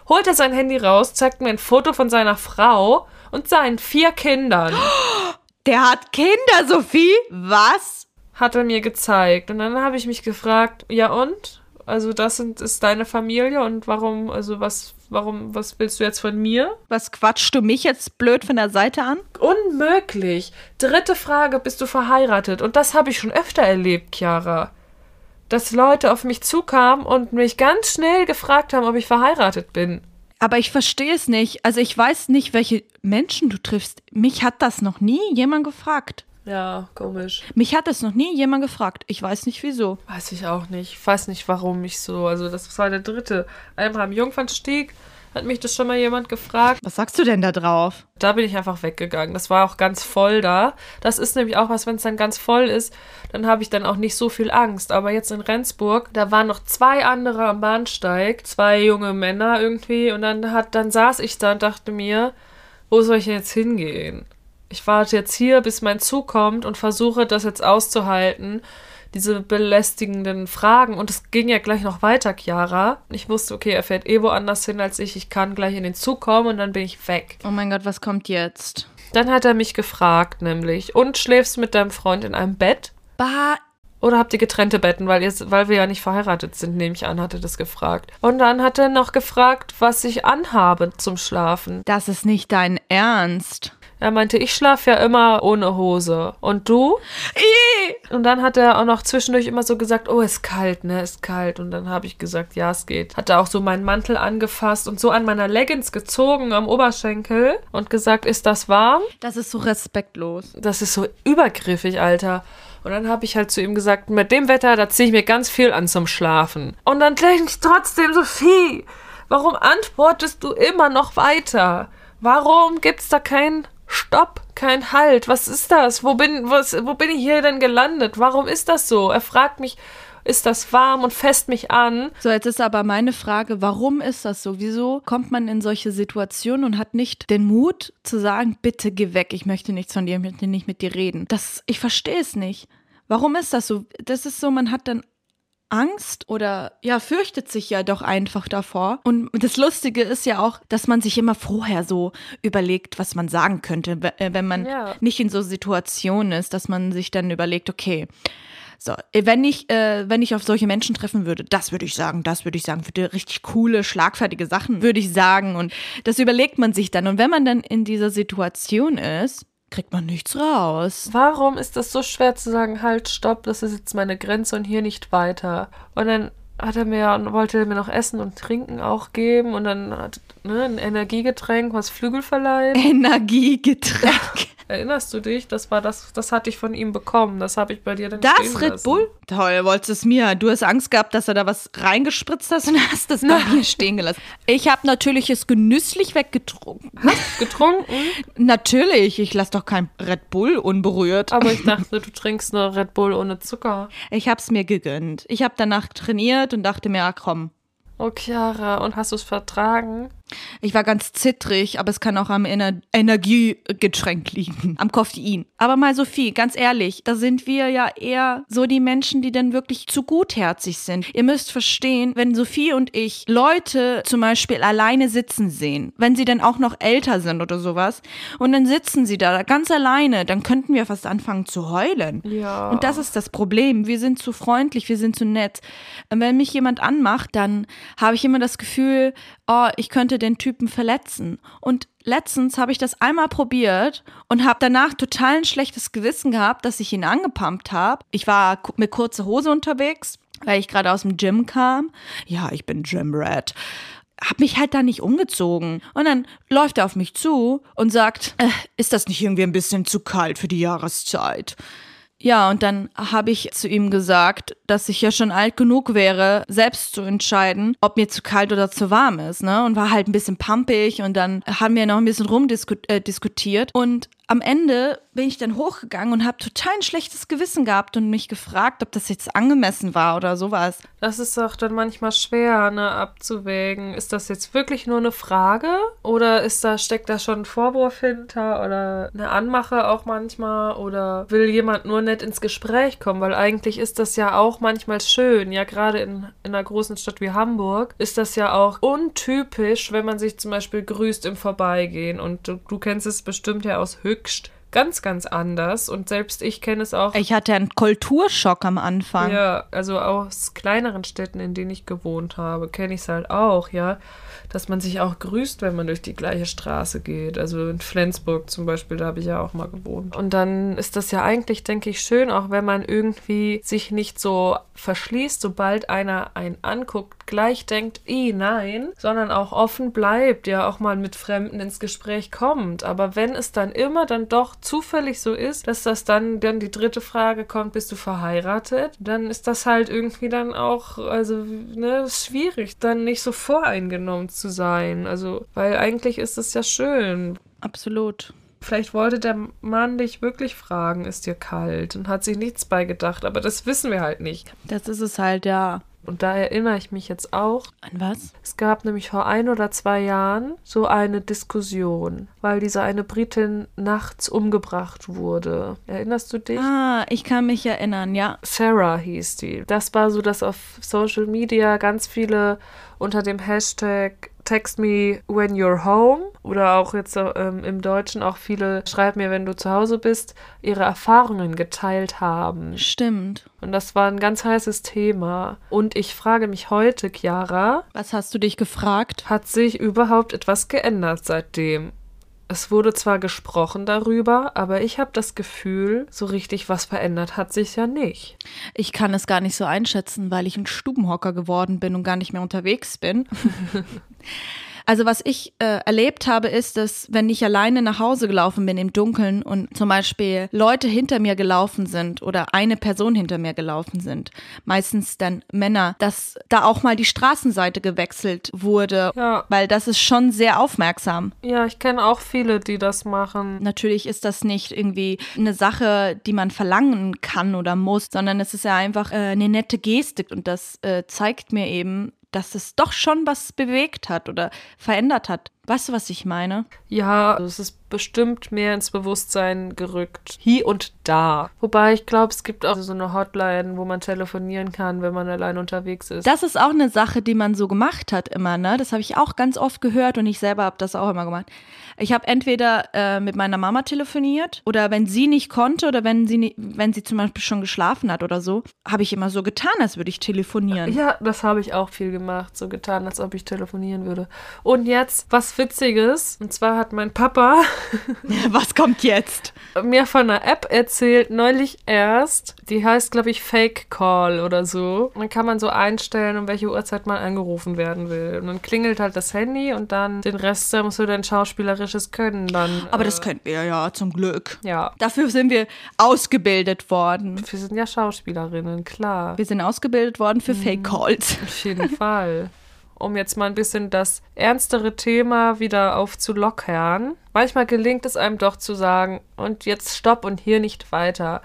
holt er sein Handy raus, zeigt mir ein Foto von seiner Frau und seinen vier Kindern. Der hat Kinder, Sophie? Was? Hat er mir gezeigt. Und dann habe ich mich gefragt, ja und? Also das sind, ist deine Familie und warum, also was... Warum, was willst du jetzt von mir? Was quatschst du mich jetzt blöd von der Seite an? Unmöglich. Dritte Frage, bist du verheiratet? Und das habe ich schon öfter erlebt, Chiara. Dass Leute auf mich zukamen und mich ganz schnell gefragt haben, ob ich verheiratet bin. Aber ich verstehe es nicht. Also ich weiß nicht, welche Menschen du triffst. Mich hat das noch nie jemand gefragt. Ja, komisch. Mich hat es noch nie jemand gefragt. Ich weiß nicht, wieso. Weiß ich auch nicht. Ich weiß nicht, warum ich so... Also das war der dritte. Einmal am Jungfernstieg hat mich das schon mal jemand gefragt. Was sagst du denn da drauf? Da bin ich einfach weggegangen. Das war auch ganz voll da. Das ist nämlich auch was, wenn es dann ganz voll ist, dann habe ich dann auch nicht so viel Angst. Aber jetzt in Rendsburg, da waren noch zwei andere am Bahnsteig. Zwei junge Männer irgendwie. Und dann, hat, dann saß ich da und dachte mir, wo soll ich denn jetzt hingehen? Ich warte jetzt hier, bis mein Zug kommt und versuche das jetzt auszuhalten, diese belästigenden Fragen. Und es ging ja gleich noch weiter, Chiara. Ich wusste, okay, er fährt eh woanders hin als ich. Ich kann gleich in den Zug kommen und dann bin ich weg. Oh mein Gott, was kommt jetzt? Dann hat er mich gefragt nämlich, und schläfst du mit deinem Freund in einem Bett? Bah. Oder habt ihr getrennte Betten, weil, ihr, weil wir ja nicht verheiratet sind, nehme ich an, hat er das gefragt. Und dann hat er noch gefragt, was ich anhabe zum Schlafen. Das ist nicht dein Ernst. Er meinte, ich schlafe ja immer ohne Hose. Und du? Ihhh. Und dann hat er auch noch zwischendurch immer so gesagt, oh, ist kalt, ne, ist kalt. Und dann habe ich gesagt, ja, es geht. Hat er auch so meinen Mantel angefasst und so an meiner Leggings gezogen am Oberschenkel und gesagt, ist das warm? Das ist so respektlos. Das ist so übergriffig, Alter. Und dann habe ich halt zu ihm gesagt, mit dem Wetter, da ziehe ich mir ganz viel an zum Schlafen. Und dann denke ich trotzdem, Sophie, warum antwortest du immer noch weiter? Warum gibt's da keinen... Stopp, kein Halt. Was ist das? Wo bin, was, wo bin ich hier denn gelandet? Warum ist das so? Er fragt mich, ist das warm und fest mich an? So, jetzt ist aber meine Frage, warum ist das so? Wieso kommt man in solche Situationen und hat nicht den Mut zu sagen, bitte geh weg, ich möchte nichts von dir, ich möchte nicht mit dir reden. Das, ich verstehe es nicht. Warum ist das so? Das ist so, man hat dann Angst oder ja, fürchtet sich ja doch einfach davor. Und das Lustige ist ja auch, dass man sich immer vorher so überlegt, was man sagen könnte, wenn man ja. nicht in so Situationen ist, dass man sich dann überlegt, okay, so, wenn ich, äh, wenn ich auf solche Menschen treffen würde, das würde ich sagen, das würde ich sagen, würde richtig coole, schlagfertige Sachen, würde ich sagen. Und das überlegt man sich dann. Und wenn man dann in dieser Situation ist, kriegt man nichts raus. Warum ist das so schwer zu sagen, halt, stopp, das ist jetzt meine Grenze und hier nicht weiter? Und dann hat er mir und wollte mir noch Essen und Trinken auch geben und dann hat, ne, ein Energiegetränk, was Flügel verleiht. Energiegetränk. Ja. Erinnerst du dich? Das war das, das hatte ich von ihm bekommen. Das habe ich bei dir dann das stehen lassen. Das Red Bull? Toll, wolltest es mir. Du hast Angst gehabt, dass er da was reingespritzt hast und hast das bei mir stehen gelassen. Ich habe natürlich es genüsslich weggetrunken. Hast getrunken? Natürlich, ich lasse doch kein Red Bull unberührt. Aber ich dachte, du trinkst eine Red Bull ohne Zucker. Ich habe es mir gegönnt. Ich habe danach trainiert und dachte mir, ah, komm. Oh, Chiara, und hast du es vertragen? Ich war ganz zittrig, aber es kann auch am Ener- Energiegetränk liegen, am Koffein. Aber mal Sophie, ganz ehrlich, da sind wir ja eher so die Menschen, die dann wirklich zu gutherzig sind. Ihr müsst verstehen, wenn Sophie und ich Leute zum Beispiel alleine sitzen sehen, wenn sie dann auch noch älter sind oder sowas, und dann sitzen sie da ganz alleine, dann könnten wir fast anfangen zu heulen. Ja. Und das ist das Problem. Wir sind zu freundlich, wir sind zu nett. Und wenn mich jemand anmacht, dann habe ich immer das Gefühl, oh, ich könnte den Typen verletzen. Und letztens habe ich das einmal probiert und habe danach total ein schlechtes Gewissen gehabt, dass ich ihn angepumpt habe. Ich war mit kurzer Hose unterwegs, weil ich gerade aus dem Gym kam. Ja, ich bin Gym-Rat. Hab mich halt da nicht umgezogen. Und dann läuft er auf mich zu und sagt, äh, ist das nicht irgendwie ein bisschen zu kalt für die Jahreszeit? Ja, und dann habe ich zu ihm gesagt, dass ich ja schon alt genug wäre, selbst zu entscheiden, ob mir zu kalt oder zu warm ist, ne? Und war halt ein bisschen pumpig und dann haben wir noch ein bisschen rumdiskutiert. Und am Ende bin ich dann hochgegangen und habe total ein schlechtes Gewissen gehabt und mich gefragt, ob das jetzt angemessen war oder sowas. Das ist doch dann manchmal schwer, ne, abzuwägen. Ist das jetzt wirklich nur eine Frage oder ist da, steckt da schon ein Vorwurf hinter oder eine Anmache auch manchmal oder will jemand nur nett ins Gespräch kommen, weil eigentlich ist das ja auch manchmal schön, ja gerade in, in einer großen Stadt wie Hamburg ist das ja auch untypisch, wenn man sich zum Beispiel grüßt im Vorbeigehen und du, du kennst es bestimmt ja aus Höchst ganz, ganz anders und selbst ich kenne es auch. Ich hatte einen Kulturschock am Anfang. Ja, also aus kleineren Städten, in denen ich gewohnt habe, kenne ich es halt auch, ja, dass man sich auch grüßt, wenn man durch die gleiche Straße geht. Also in Flensburg zum Beispiel, da habe ich ja auch mal gewohnt. Und dann ist das ja eigentlich, denke ich, schön, auch wenn man irgendwie sich nicht so verschließt, sobald einer einen anguckt, gleich denkt, eh nein, sondern auch offen bleibt, ja auch mal mit Fremden ins Gespräch kommt. Aber wenn es dann immer dann doch zufällig so ist, dass das dann, dann die dritte Frage kommt, bist du verheiratet? Dann ist das halt irgendwie dann auch, also, ne, schwierig, dann nicht so voreingenommen zu sein. Also, weil eigentlich ist es ja schön. Absolut. Vielleicht wollte der Mann dich wirklich fragen, ist dir kalt? Und hat sich nichts bei gedacht, aber das wissen wir halt nicht. Das ist es halt, ja. Und da erinnere ich mich jetzt auch. An was? Es gab nämlich vor ein oder zwei Jahren so eine Diskussion, weil diese eine Britin nachts umgebracht wurde. Erinnerst du dich? Ah, ich kann mich erinnern, ja. Sarah hieß die. Das war so, dass auf Social Media ganz viele unter dem Hashtag Text me when you're home oder auch jetzt ähm, im Deutschen auch viele schreib mir, wenn du zu Hause bist, ihre Erfahrungen geteilt haben. Stimmt. Und das war ein ganz heißes Thema. Und ich frage mich heute, Chiara. Was hast du dich gefragt? Hat sich überhaupt etwas geändert seitdem? Es wurde zwar gesprochen darüber, aber ich habe das Gefühl, so richtig was verändert hat sich ja nicht. Ich kann es gar nicht so einschätzen, weil ich ein Stubenhocker geworden bin und gar nicht mehr unterwegs bin. Also was ich äh, erlebt habe, ist, dass wenn ich alleine nach Hause gelaufen bin im Dunkeln und zum Beispiel Leute hinter mir gelaufen sind oder eine Person hinter mir gelaufen sind, meistens dann Männer, dass da auch mal die Straßenseite gewechselt wurde, ja. Weil das ist schon sehr aufmerksam. Ja, ich kenne auch viele, die das machen. Natürlich ist das nicht irgendwie eine Sache, die man verlangen kann oder muss, sondern es ist ja einfach äh, eine nette Gestik und das äh, zeigt mir eben, dass es doch schon was bewegt hat oder verändert hat. Weißt du, was ich meine? Ja, also es ist bestimmt mehr ins Bewusstsein gerückt. Hier und da. Wobei, ich glaube, es gibt auch so eine Hotline, wo man telefonieren kann, wenn man allein unterwegs ist. Das ist auch eine Sache, die man so gemacht hat immer, ne? Das habe ich auch ganz oft gehört und ich selber habe das auch immer gemacht. Ich habe entweder äh, mit meiner Mama telefoniert oder wenn sie nicht konnte oder wenn sie, nie, wenn sie zum Beispiel schon geschlafen hat oder so, habe ich immer so getan, als würde ich telefonieren. Ja, das habe ich auch viel gemacht. So getan, als ob ich telefonieren würde. Und jetzt was Witziges. Und zwar hat mein Papa... Was kommt jetzt? Mir von einer App erzählt, neulich erst. Die heißt, glaube ich, Fake Call oder so. Und dann kann man so einstellen, um welche Uhrzeit man angerufen werden will. Und dann klingelt halt das Handy und dann den Rest, da musst du dein schauspielerisches Können dann... Aber äh, das könnten wir ja, zum Glück. Ja. Dafür sind wir ausgebildet worden. Wir sind ja Schauspielerinnen, klar. Wir sind ausgebildet worden für mhm. Fake Calls. Auf jeden Fall. Um jetzt mal ein bisschen das ernstere Thema wieder aufzulockern. Manchmal gelingt es einem doch zu sagen, und jetzt stopp und hier nicht weiter.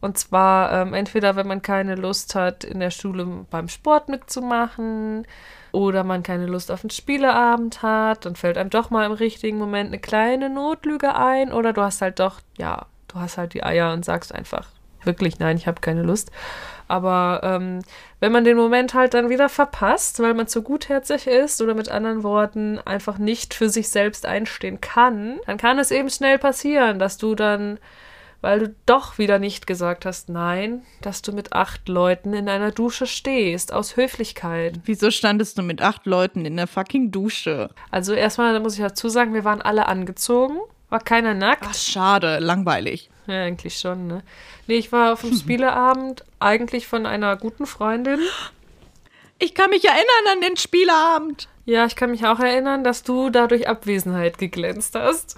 Und zwar ähm, entweder, wenn man keine Lust hat, in der Schule beim Sport mitzumachen oder man keine Lust auf einen Spieleabend hat, dann fällt einem doch mal im richtigen Moment eine kleine Notlüge ein oder du hast halt doch, ja, du hast halt die Eier und sagst einfach wirklich, nein, ich habe keine Lust. Aber ähm, wenn man den Moment halt dann wieder verpasst, weil man zu gutherzig ist oder mit anderen Worten einfach nicht für sich selbst einstehen kann, dann kann es eben schnell passieren, dass du dann, weil du doch wieder nicht gesagt hast, nein, dass du mit acht Leuten in einer Dusche stehst, aus Höflichkeit. Wieso standest du mit acht Leuten in der fucking Dusche? Also erstmal, da muss ich dazu sagen, wir waren alle angezogen, war keiner nackt. Ach, schade, langweilig. Ja, eigentlich schon, ne? Nee, ich war auf dem Spieleabend eigentlich von einer guten Freundin. Ich kann mich erinnern an den Spieleabend. Ja, ich kann mich auch erinnern, dass du dadurch Abwesenheit geglänzt hast.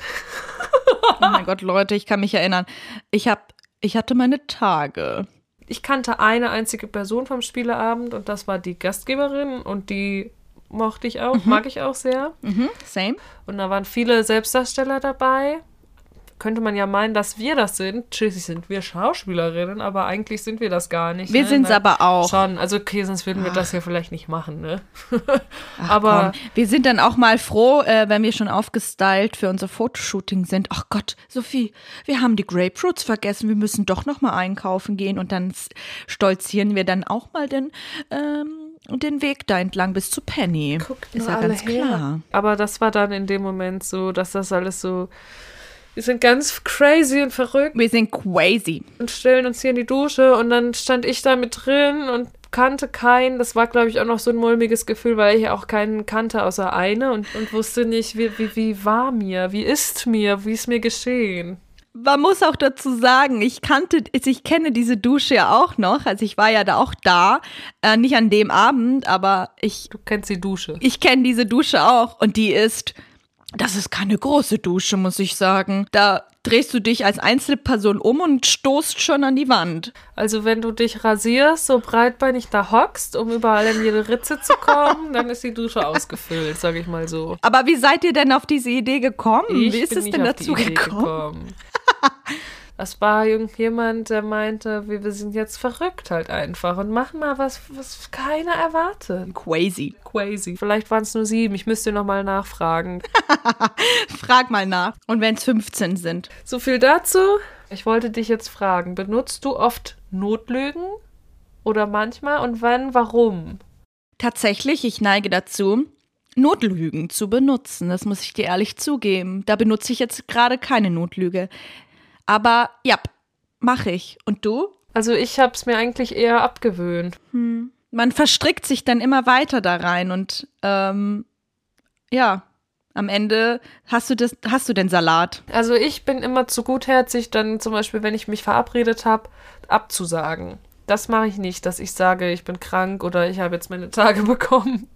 Oh mein Gott, Leute, ich kann mich erinnern. Ich hab, ich hatte meine Tage. Ich kannte eine einzige Person vom Spieleabend und das war die Gastgeberin und die... mochte ich auch, mhm. mag ich auch sehr. Mhm. Same. Und da waren viele Selbstdarsteller dabei. Könnte man ja meinen, dass wir das sind. Schließlich sind wir Schauspielerinnen, aber eigentlich sind wir das gar nicht. Wir ne? sind es aber auch. Schon, also okay, sonst würden wir Ach. das ja vielleicht nicht machen, ne? Ach, aber komm. Wir sind dann auch mal froh, äh, wenn wir schon aufgestylt für unser Fotoshooting sind. Ach Gott, Sophie, wir haben die Grapefruits vergessen, wir müssen doch noch mal einkaufen gehen und dann stolzieren wir dann auch mal den... Ähm Und den Weg da entlang bis zu Penny. Guckt nur ist ja alle ganz her. Klar. Aber das war dann in dem Moment so, dass das alles so. Wir sind ganz crazy und verrückt. Wir sind crazy. Und stellen uns hier in die Dusche und dann stand ich da mit drin und kannte keinen. Das war, glaube ich, auch noch so ein mulmiges Gefühl, weil ich auch keinen kannte außer eine und, und wusste nicht, wie, wie, wie war mir, wie ist mir, wie ist mir geschehen. Man muss auch dazu sagen, ich kannte, ich kenne diese Dusche ja auch noch, also ich war ja da auch da, äh, nicht an dem Abend, aber ich... Du kennst die Dusche. Ich kenne diese Dusche auch und die ist, das ist keine große Dusche, muss ich sagen. Da drehst du dich als Einzelperson um und stoßt schon an die Wand. Also wenn du dich rasierst, so breitbeinig da hockst, um überall in jede Ritze zu kommen, dann ist die Dusche ausgefüllt, sag ich mal so. Aber wie seid ihr denn auf diese Idee gekommen? Ich wie ist es denn dazu gekommen? gekommen? Das war irgendjemand, der meinte, wir sind jetzt verrückt halt einfach und machen mal was, was keiner erwartet. Crazy. Crazy. Vielleicht waren es nur sieben. Ich müsste nochmal nachfragen. Frag mal nach. Und wenn es fünfzehn sind. So viel dazu. Ich wollte dich jetzt fragen, benutzt du oft Notlügen oder manchmal und wann, warum? Tatsächlich, ich neige dazu, Notlügen zu benutzen. Das muss ich dir ehrlich zugeben. Da benutze ich jetzt gerade keine Notlüge. Aber ja, mache ich. Und du? Also ich habe es mir eigentlich eher abgewöhnt. Hm. Man verstrickt sich dann immer weiter da rein und ähm, ja, am Ende hast du das, hast du den Salat. Also ich bin immer zu gutherzig, dann zum Beispiel, wenn ich mich verabredet habe, abzusagen. Das mache ich nicht, dass ich sage, ich bin krank oder ich habe jetzt meine Tage bekommen,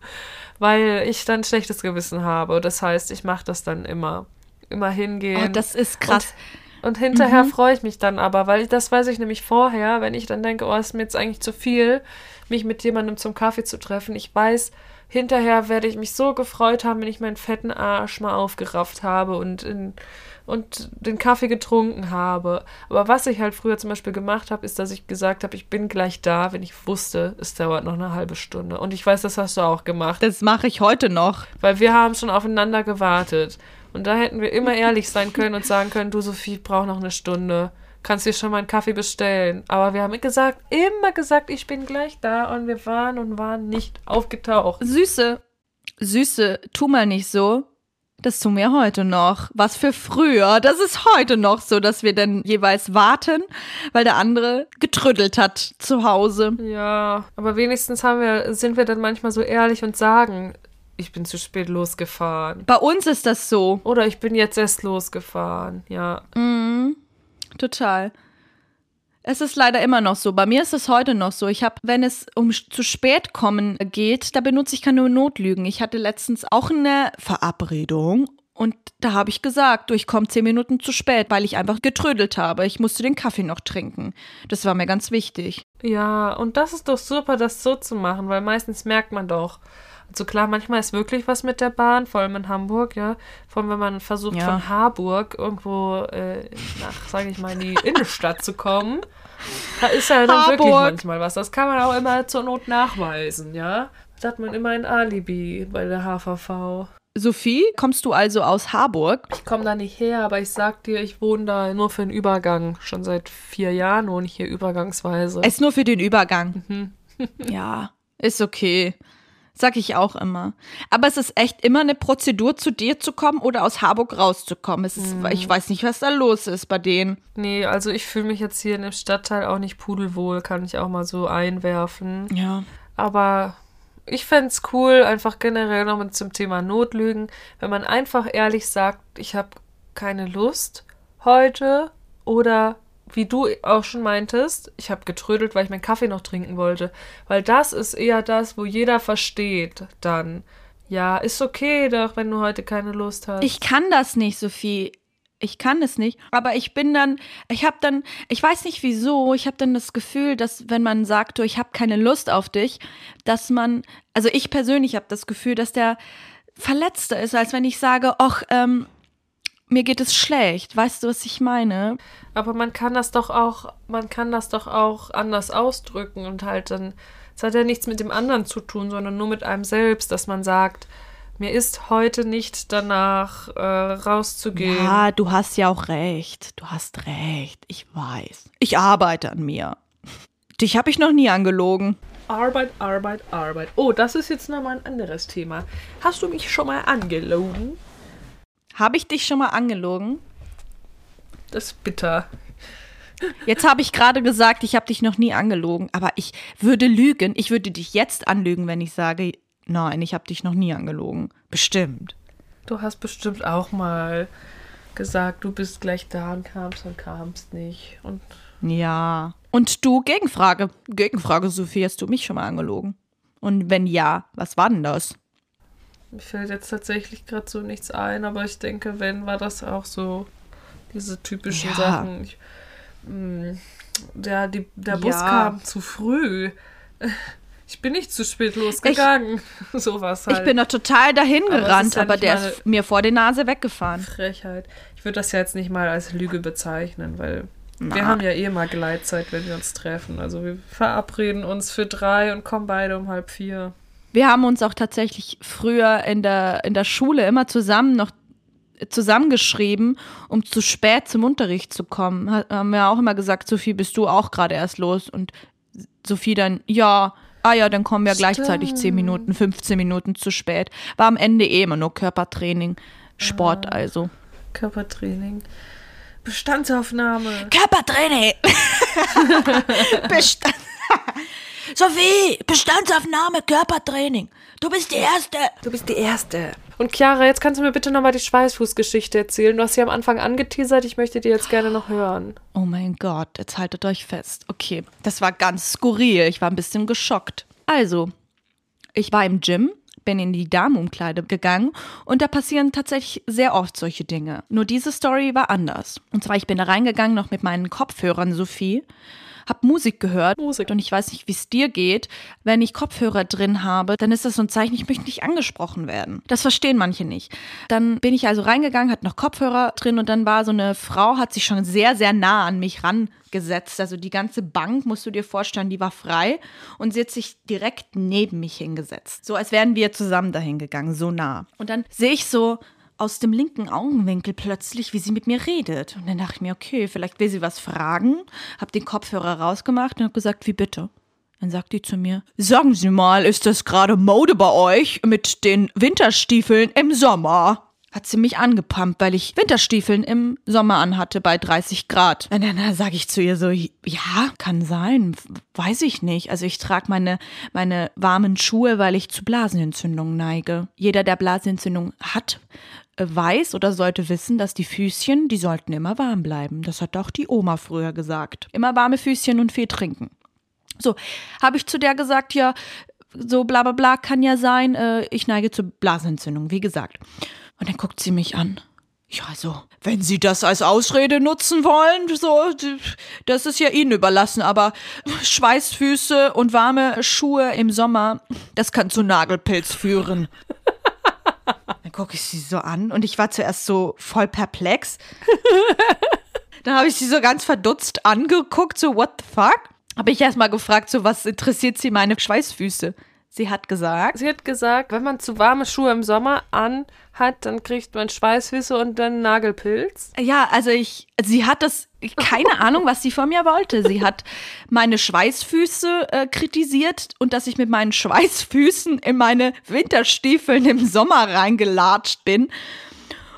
weil ich dann schlechtes Gewissen habe. Das heißt, ich mache das dann immer. Immer hingehen. Oh, das ist krass. Und Und hinterher mhm. freue ich mich dann aber, weil ich, das weiß ich nämlich vorher, wenn ich dann denke, oh, ist mir jetzt eigentlich zu viel, mich mit jemandem zum Kaffee zu treffen. Ich weiß, hinterher werde ich mich so gefreut haben, wenn ich meinen fetten Arsch mal aufgerafft habe und, in, und den Kaffee getrunken habe. Aber was ich halt früher zum Beispiel gemacht habe, ist, dass ich gesagt habe, ich bin gleich da, wenn ich wusste, es dauert noch eine halbe Stunde. Und ich weiß, das hast du auch gemacht. Das mache ich heute noch. Weil wir haben schon aufeinander gewartet. Und da hätten wir immer ehrlich sein können und sagen können, du Sophie, ich brauche noch eine Stunde. Kannst dir schon mal einen Kaffee bestellen. Aber wir haben gesagt, immer gesagt, ich bin gleich da. Und wir waren und waren nicht aufgetaucht. Süße, Süße, tu mal nicht so. Das tun wir heute noch. Was für früher. Das ist heute noch so, dass wir dann jeweils warten, weil der andere getrödelt hat zu Hause. Ja, aber wenigstens haben wir, sind wir dann manchmal so ehrlich und sagen, ich bin zu spät losgefahren. Bei uns ist das so. Oder ich bin jetzt erst losgefahren, ja. Mhm. Total. Es ist leider immer noch so. Bei mir ist es heute noch so. Ich habe, wenn es um zu spät kommen geht, da benutze ich keine Notlügen. Ich hatte letztens auch eine Verabredung und da habe ich gesagt, ich komme zehn Minuten zu spät, weil ich einfach getrödelt habe. Ich musste den Kaffee noch trinken. Das war mir ganz wichtig. Ja, und das ist doch super, das so zu machen, weil meistens merkt man doch, also klar, manchmal ist wirklich was mit der Bahn, vor allem in Hamburg, ja. Vor allem, wenn man versucht, ja. von Harburg irgendwo äh, nach, sage ich mal, in die Innenstadt zu kommen. Da ist ja dann Harburg. Wirklich manchmal was. Das kann man auch immer zur Not nachweisen, ja. Da hat man immer ein Alibi bei der H V V. Sophie, kommst du also aus Harburg? Ich komme da nicht her, aber ich sag dir, ich wohne da nur für den Übergang. Schon seit vier Jahren wohne ich hier übergangsweise. Es ist nur für den Übergang. Mhm. Ja, ist okay. Sag ich auch immer. Aber es ist echt immer eine Prozedur, zu dir zu kommen oder aus Harburg rauszukommen. Es ist, mhm. Ich weiß nicht, was da los ist bei denen. Nee, also ich fühle mich jetzt hier in dem Stadtteil auch nicht pudelwohl, kann ich auch mal so einwerfen. Ja. Aber ich fände es cool, einfach generell noch mit zum Thema Notlügen, wenn man einfach ehrlich sagt, ich habe keine Lust heute oder wie du auch schon meintest, ich habe getrödelt, weil ich meinen Kaffee noch trinken wollte. Weil das ist eher das, wo jeder versteht dann. Ja, ist okay doch, wenn du heute keine Lust hast. Ich kann das nicht, Sophie. Ich kann es nicht. Aber ich bin dann, ich habe dann, ich weiß nicht wieso, ich habe dann das Gefühl, dass wenn man sagt, ich habe keine Lust auf dich, dass man, also ich persönlich habe das Gefühl, dass der verletzter ist, als wenn ich sage, ach, ähm, mir geht es schlecht, weißt du, was ich meine? Aber man kann das doch auch, man kann das doch auch anders ausdrücken und halt dann, es hat ja nichts mit dem anderen zu tun, sondern nur mit einem selbst, dass man sagt, mir ist heute nicht danach äh, rauszugehen. Ja, du hast ja auch recht, du hast recht, ich weiß. Ich arbeite an mir. Dich habe ich noch nie angelogen. Arbeit, Arbeit, Arbeit. Oh, das ist jetzt nochmal ein anderes Thema. Hast du mich schon mal angelogen? Habe ich dich schon mal angelogen? Das ist bitter. Jetzt habe ich gerade gesagt, ich habe dich noch nie angelogen, aber ich würde lügen. Ich würde dich jetzt anlügen, wenn ich sage, nein, ich habe dich noch nie angelogen. Bestimmt. Du hast bestimmt auch mal gesagt, du bist gleich da und kamst und kamst nicht. Und ja. Und du, Gegenfrage. Gegenfrage, Sophie, hast du mich schon mal angelogen? Und wenn ja, was war denn das? Mir fällt jetzt tatsächlich gerade so nichts ein, aber ich denke, wenn, war das auch so diese typischen ja. Sachen. Ich, mh, der die, der ja. Bus kam zu früh. Ich bin nicht zu spät losgegangen. Ich, Sowas halt. Ich bin doch total dahin gerannt, aber, aber der ist mir vor die Nase weggefahren. Frechheit. Ich würde das ja jetzt nicht mal als Lüge bezeichnen, weil Na. wir haben ja eh mal Gleitzeit, wenn wir uns treffen. Also wir verabreden uns für drei und kommen beide um halb vier. Wir haben uns auch tatsächlich früher in der, in der Schule immer zusammen noch zusammengeschrieben, um zu spät zum Unterricht zu kommen. Haben wir auch immer gesagt, Sophie, bist du auch gerade erst los? Und Sophie dann, ja, ah ja, dann kommen wir Stimmt. gleichzeitig zehn Minuten, fünfzehn Minuten zu spät. War am Ende eh immer nur Körpertraining, Sport ah, also. Körpertraining. Bestandsaufnahme. Körpertraining. Bestand. Sophie, Bestandsaufnahme, Körpertraining. Du bist die Erste. Du bist die Erste. Und Chiara, jetzt kannst du mir bitte nochmal die Schweißfußgeschichte erzählen. Du hast sie am Anfang angeteasert, ich möchte die jetzt gerne noch hören. Oh mein Gott, jetzt haltet euch fest. Okay, das war ganz skurril, ich war ein bisschen geschockt. Also, ich war im Gym, bin in die Damenumkleide gegangen und da passieren tatsächlich sehr oft solche Dinge. Nur diese Story war anders. Und zwar, ich bin da reingegangen noch mit meinen Kopfhörern, Sophie. habe Musik gehört. Musik. Und ich weiß nicht, wie es dir geht. Wenn ich Kopfhörer drin habe, dann ist das so ein Zeichen, ich möchte nicht angesprochen werden. Das verstehen manche nicht. Dann bin ich also reingegangen, hatte noch Kopfhörer drin und dann war so eine Frau, hat sich schon sehr, sehr nah an mich rangesetzt. Also die ganze Bank, musst du dir vorstellen, die war frei und sie hat sich direkt neben mich hingesetzt. So als wären wir zusammen dahin gegangen, so nah. Und dann sehe ich so aus dem linken Augenwinkel plötzlich, wie sie mit mir redet. Und dann dachte ich mir, okay, vielleicht will sie was fragen. Hab den Kopfhörer rausgemacht und hab gesagt, wie bitte? Dann sagt die zu mir, sagen Sie mal, ist das gerade Mode bei euch mit den Winterstiefeln im Sommer? Hat sie mich angepumpt, weil ich Winterstiefeln im Sommer anhatte bei dreißig Grad. Und dann sage ich zu ihr so, ja, kann sein, weiß ich nicht. Also ich trage meine, meine warmen Schuhe, weil ich zu Blasenentzündungen neige. Jeder, der Blasenentzündung hat, weiß oder sollte wissen, dass die Füßchen, die sollten immer warm bleiben. Das hat auch die Oma früher gesagt. Immer warme Füßchen und viel trinken. So, habe ich zu der gesagt, ja, so bla bla bla, kann ja sein, äh, ich neige zur Blasenentzündung, wie gesagt. Und dann guckt sie mich an. Ja, also, wenn Sie das als Ausrede nutzen wollen, so, das ist ja Ihnen überlassen, aber Schweißfüße und warme Schuhe im Sommer, das kann zu Nagelpilz führen. Dann gucke ich sie so an und ich war zuerst so voll perplex. Dann habe ich sie so ganz verdutzt angeguckt, so what the fuck? Habe ich erstmal gefragt, so was interessiert sie meine Schweißfüße? Sie hat gesagt. Sie hat gesagt, wenn man zu warme Schuhe im Sommer anhat, dann kriegt man Schweißfüße und dann Nagelpilz. Ja, also ich, sie hat das, keine Ahnung, was sie von mir wollte. Sie hat meine Schweißfüße äh, kritisiert und dass ich mit meinen Schweißfüßen in meine Winterstiefeln im Sommer reingelatscht bin.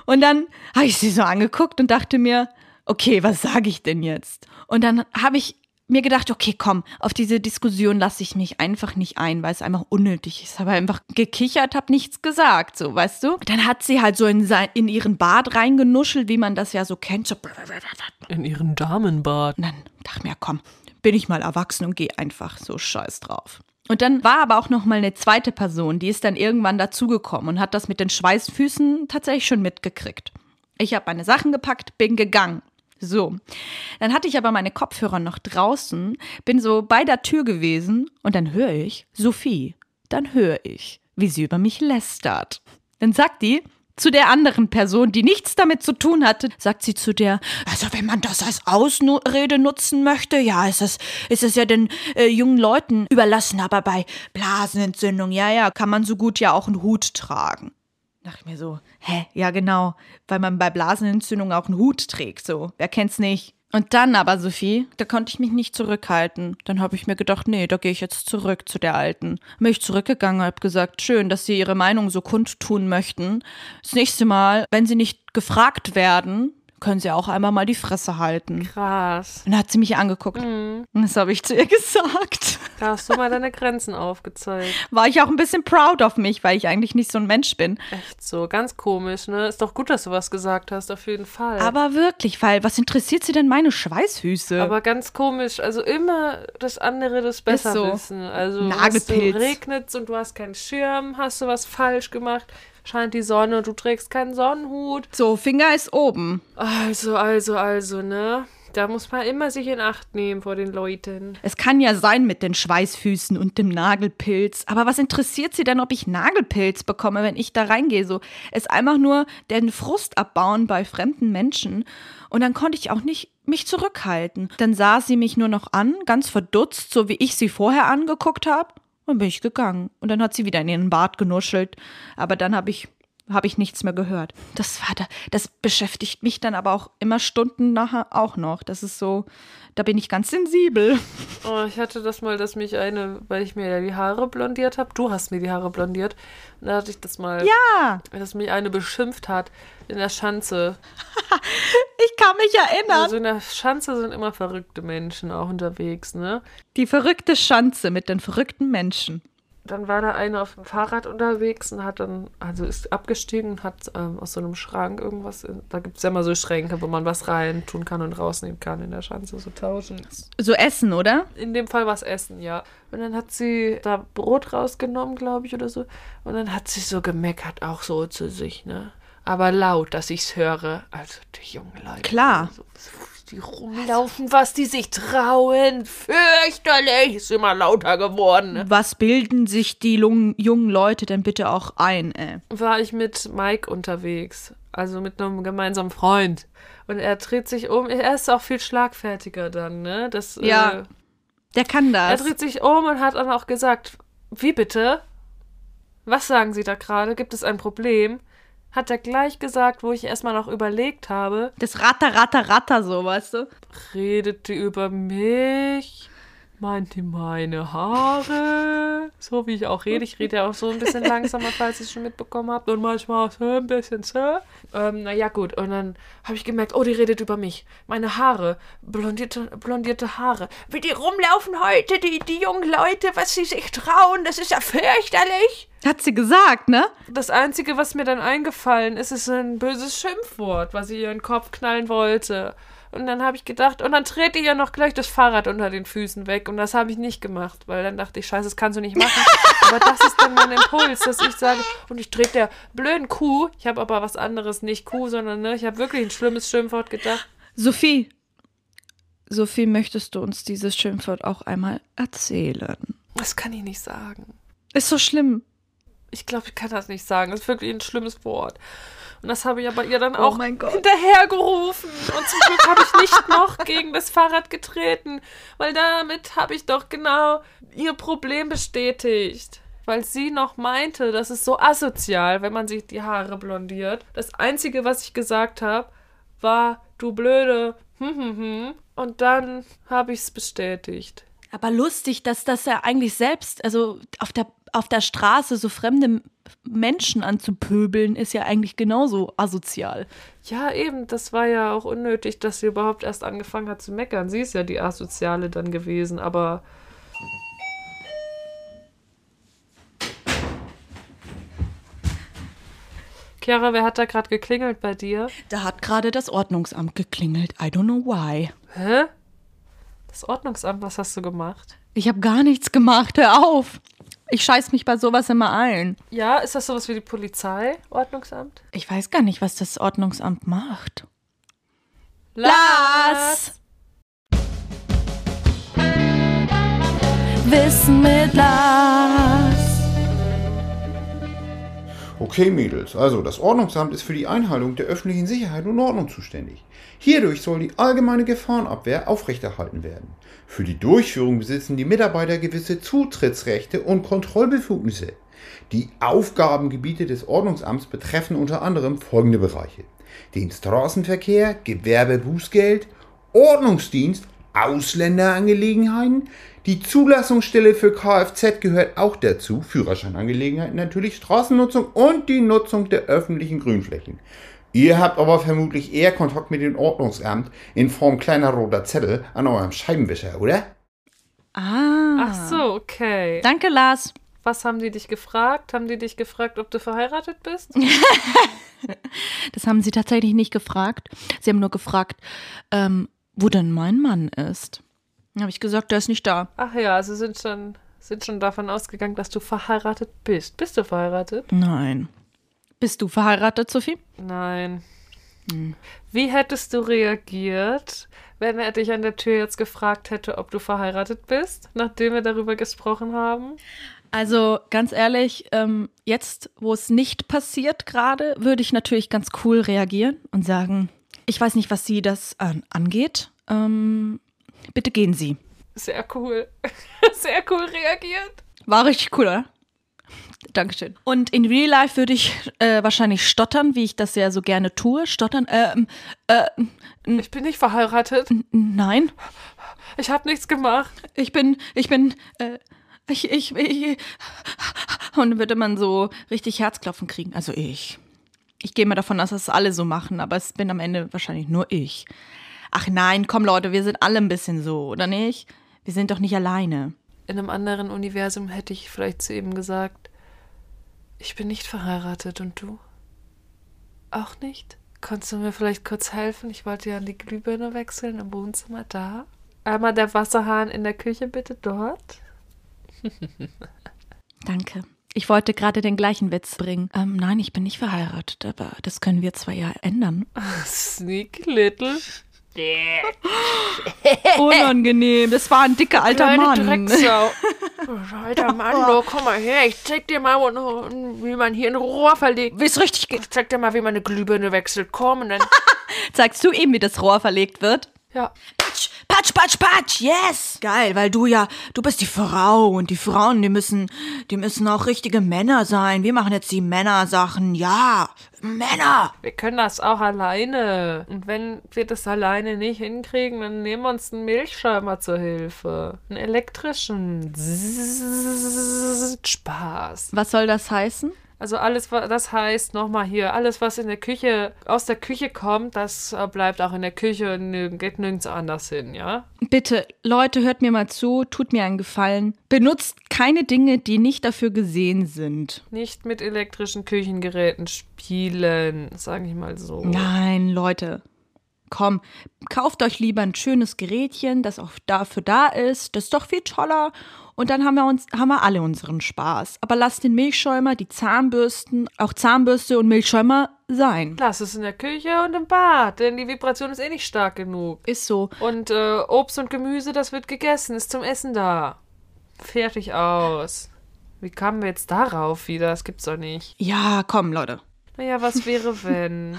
Und dann habe ich sie so angeguckt und dachte mir, okay, was sage ich denn jetzt? Und dann habe ich mir gedacht, okay, komm, auf diese Diskussion lasse ich mich einfach nicht ein, weil es einfach unnötig ist. Habe einfach gekichert, habe nichts gesagt, so, weißt du? Dann hat sie halt so in, sein, in ihren Bart reingenuschelt, wie man das ja so kennt. So in ihren Damenbart. Und dann dachte ich mir, komm, bin ich mal erwachsen und gehe einfach so scheiß drauf. Und dann war aber auch noch mal eine zweite Person, die ist dann irgendwann dazugekommen und hat das mit den Schweißfüßen tatsächlich schon mitgekriegt. Ich habe meine Sachen gepackt, bin gegangen. So, dann hatte ich aber meine Kopfhörer noch draußen, bin so bei der Tür gewesen und dann höre ich Sophie, dann höre ich, wie sie über mich lästert. Dann sagt die zu der anderen Person, die nichts damit zu tun hatte, sagt sie zu der, also wenn man das als Ausrede nutzen möchte, ja, ist es ist es ja den äh, jungen Leuten überlassen, aber bei Blasenentzündung, ja, ja, kann man so gut ja auch einen Hut tragen. Dachte ich mir so, hä, ja genau, weil man bei Blasenentzündung auch einen Hut trägt, so, wer kennt's nicht. Und dann aber, Sophie, da konnte ich mich nicht zurückhalten. Dann habe ich mir gedacht, nee, da gehe ich jetzt zurück zu der Alten. Bin ich zurückgegangen, habe gesagt, schön, dass Sie Ihre Meinung so kundtun möchten. Das nächste Mal, wenn Sie nicht gefragt werden, können Sie auch einmal mal die Fresse halten. Krass. Und dann hat sie mich angeguckt. Mhm. Und das habe ich zu ihr gesagt. Da hast du mal deine Grenzen aufgezeigt. War ich auch ein bisschen proud auf mich, weil ich eigentlich nicht so ein Mensch bin. Echt so, ganz komisch, ne? Ist doch gut, dass du was gesagt hast, auf jeden Fall. Aber wirklich, weil was interessiert sie denn meine Schweißfüße? Aber ganz komisch, also immer das andere das besser so wissen. Also Nagelpilz. Regnet es und du hast keinen Schirm, hast du was falsch gemacht, scheint die Sonne und du trägst keinen Sonnenhut. So, Finger ist oben. Also, also, also, ne? Da muss man immer sich in Acht nehmen vor den Leuten. Es kann ja sein mit den Schweißfüßen und dem Nagelpilz. Aber was interessiert sie denn, ob ich Nagelpilz bekomme, wenn ich da reingehe? So, es einfach nur den Frust abbauen bei fremden Menschen. Und dann konnte ich auch nicht mich zurückhalten. Dann sah sie mich nur noch an, ganz verdutzt, so wie ich sie vorher angeguckt habe. Und bin ich gegangen. Und dann hat sie wieder in ihren Bart genuschelt. Aber dann habe ich... habe ich nichts mehr gehört. Das war da, das beschäftigt mich dann aber auch immer Stunden nachher auch noch. Das ist so, da bin ich ganz sensibel. Oh, ich hatte das mal, dass mich eine, weil ich mir ja die Haare blondiert habe. Du hast mir die Haare blondiert. Und da hatte ich das mal, ja, dass mich eine beschimpft hat in der Schanze. Ich kann mich erinnern. Also in der Schanze sind immer verrückte Menschen auch unterwegs, ne? Die verrückte Schanze mit den verrückten Menschen. Dann war da einer auf dem Fahrrad unterwegs und hat dann, also ist abgestiegen und hat ähm, aus so einem Schrank irgendwas, in, da gibt es ja immer so Schränke, wo man was rein tun kann und rausnehmen kann in der Schanze, so tauschen. So Essen, oder? In dem Fall war es Essen, ja. Und dann hat sie da Brot rausgenommen, glaube ich, oder so. Und dann hat sie so gemeckert, auch so zu sich, ne? Aber laut, dass ich es höre. Also die jungen Leute. Klar. So, so. die rumlaufen, was die sich trauen. Fürchterlich, ist immer lauter geworden. Was bilden sich die jungen Leute denn bitte auch ein, ey? War ich mit Mike unterwegs, also mit einem gemeinsamen Freund. Und er dreht sich um, er ist auch viel schlagfertiger dann, ne? Das, ja, äh, der kann das. Er dreht sich um und hat dann auch gesagt, wie bitte? Was sagen Sie da gerade? Gibt es ein Problem? Hat er gleich gesagt, wo ich erstmal noch überlegt habe. Das Ratter, Ratter, Ratter, so, weißt du? Redet die über mich? Meint die meine Haare? So wie ich auch rede. Ich rede ja auch so ein bisschen langsamer, falls ihr es schon mitbekommen habt. Und manchmal so ein bisschen so. Ähm, naja, gut. Und dann habe ich gemerkt, oh, die redet über mich. Meine Haare. Blondierte, blondierte Haare. Wie die rumlaufen heute, die, die jungen Leute, was sie sich trauen. Das ist ja fürchterlich. Hat sie gesagt, ne? Das Einzige, was mir dann eingefallen ist, ist ein böses Schimpfwort, was sie ihr in den Kopf knallen wollte. Und dann habe ich gedacht, und dann trete ihr noch gleich das Fahrrad unter den Füßen weg. Und das habe ich nicht gemacht, weil dann dachte ich, scheiße, das kannst du nicht machen. Aber das ist dann mein Impuls, dass ich sage, und ich trete der blöden Kuh. Ich habe aber was anderes, nicht Kuh, sondern ne, ich habe wirklich ein schlimmes Schimpfwort gedacht. Sophie, Sophie, möchtest du uns dieses Schimpfwort auch einmal erzählen? Das kann ich nicht sagen. Ist so schlimm. Ich glaube, ich kann das nicht sagen. Das ist wirklich ein schlimmes Wort. Und das habe ich aber ihr dann oh auch hinterhergerufen. Und zum Glück habe ich nicht noch gegen das Fahrrad getreten. Weil damit habe ich doch genau ihr Problem bestätigt. Weil sie noch meinte, das ist so asozial, wenn man sich die Haare blondiert. Das Einzige, was ich gesagt habe, war, du blöde. Und dann habe ich es bestätigt. Aber lustig, dass das ja eigentlich selbst, also auf der auf der Straße so fremde Menschen anzupöbeln, ist ja eigentlich genauso asozial. Ja, eben, das war ja auch unnötig, dass sie überhaupt erst angefangen hat zu meckern. Sie ist ja die Asoziale dann gewesen, aber... Chiara, wer hat da gerade geklingelt bei dir? Da hat gerade das Ordnungsamt geklingelt. I don't know why. Hä? Das Ordnungsamt, was hast du gemacht? Ich habe gar nichts gemacht, hör auf! Ich scheiß mich bei sowas immer ein. Ja, ist das sowas wie die Polizei, Ordnungsamt? Ich weiß gar nicht, was das Ordnungsamt macht. Lars! Wissen mit Lars. Okay, Mädels, also das Ordnungsamt ist für die Einhaltung der öffentlichen Sicherheit und Ordnung zuständig. Hierdurch soll die allgemeine Gefahrenabwehr aufrechterhalten werden. Für die Durchführung besitzen die Mitarbeiter gewisse Zutrittsrechte und Kontrollbefugnisse. Die Aufgabengebiete des Ordnungsamts betreffen unter anderem folgende Bereiche: den Straßenverkehr, Gewerbebußgeld, Ordnungsdienst, Ausländerangelegenheiten. Die Zulassungsstelle für Kfz gehört auch dazu, Führerscheinangelegenheiten natürlich, Straßennutzung und die Nutzung der öffentlichen Grünflächen. Ihr habt aber vermutlich eher Kontakt mit dem Ordnungsamt in Form kleiner roter Zettel an eurem Scheibenwischer, oder? Ah. Ach so, okay. Danke, Lars. Was haben die dich gefragt? Haben die dich gefragt, ob du verheiratet bist? Das haben sie tatsächlich nicht gefragt. Sie haben nur gefragt, ähm, wo denn mein Mann ist. Dann habe ich gesagt, der ist nicht da. Ach ja, also sind schon, sind schon davon ausgegangen, dass du verheiratet bist. Bist du verheiratet? Nein. Bist du verheiratet, Sophie? Nein. Hm. Wie hättest du reagiert, wenn er dich an der Tür jetzt gefragt hätte, ob du verheiratet bist, nachdem wir darüber gesprochen haben? Also ganz ehrlich, ähm, jetzt, wo es nicht passiert gerade, würde ich natürlich ganz cool reagieren und sagen, ich weiß nicht, was Sie das an, angeht, ähm... bitte gehen Sie. Sehr cool. Sehr cool reagiert. War richtig cool, oder? Dankeschön. Und in Real Life würde ich äh, wahrscheinlich stottern, wie ich das ja so gerne tue. Stottern, ähm, äh. N- ich bin nicht verheiratet. N- nein. Ich habe nichts gemacht. Ich bin, ich bin, äh, ich, ich, ich. Und dann würde man so richtig Herzklopfen kriegen. Also ich. Ich gehe mal davon aus, dass das alle so machen, aber es bin am Ende wahrscheinlich nur ich. Ach nein, komm Leute, wir sind alle ein bisschen so, oder nicht? Wir sind doch nicht alleine. In einem anderen Universum hätte ich vielleicht zu ihm gesagt, ich bin nicht verheiratet und du? Auch nicht? Konntest du mir vielleicht kurz helfen? Ich wollte ja an die Glühbirne wechseln, im Wohnzimmer da. Einmal der Wasserhahn in der Küche bitte dort. Danke. Ich wollte gerade den gleichen Witz bringen. Ähm, nein, ich bin nicht verheiratet, aber das können wir zwar ja ändern. Sneaky little... Unangenehm, das war ein dicker alter Kleine Mann. Drecksau. Alter Mann, oh, komm mal her, ich zeig dir mal, wie man hier ein Rohr verlegt. Wie es richtig geht. Ich zeig dir mal, wie man eine Glühbirne wechselt. Komm und dann. Zeigst du ihm, wie das Rohr verlegt wird? Ja. Patsch, patsch, patsch, patsch, yes! Geil, weil du ja, du bist die Frau und die Frauen, die müssen, die müssen auch richtige Männer sein. Wir machen jetzt die Männersachen, ja, Männer! Wir können das auch alleine. Und wenn wir das alleine nicht hinkriegen, dann nehmen wir uns einen Milchschäumer zur Hilfe. Einen elektrischen. Spaß. Was soll das heißen? Also alles, was das heißt, nochmal hier, alles, was in der Küche, aus der Küche kommt, das bleibt auch in der Küche und geht nirgends anders hin, ja? Bitte, Leute, hört mir mal zu, tut mir einen Gefallen. Benutzt keine Dinge, die nicht dafür gesehen sind. Nicht mit elektrischen Küchengeräten spielen, sage ich mal so. Nein, Leute. Komm, kauft euch lieber ein schönes Gerätchen, das auch dafür da ist. Das ist doch viel toller. Und dann haben wir, uns, haben wir alle unseren Spaß. Aber lasst den Milchschäumer, die Zahnbürsten, auch Zahnbürste und Milchschäumer sein. Lass es in der Küche und im Bad, denn die Vibration ist eh nicht stark genug. Ist so. Und äh, Obst und Gemüse, das wird gegessen, ist zum Essen da. Fertig aus. Wie kamen wir jetzt darauf wieder? Das gibt's doch nicht. Ja, komm, Leute. Naja, was wäre, wenn...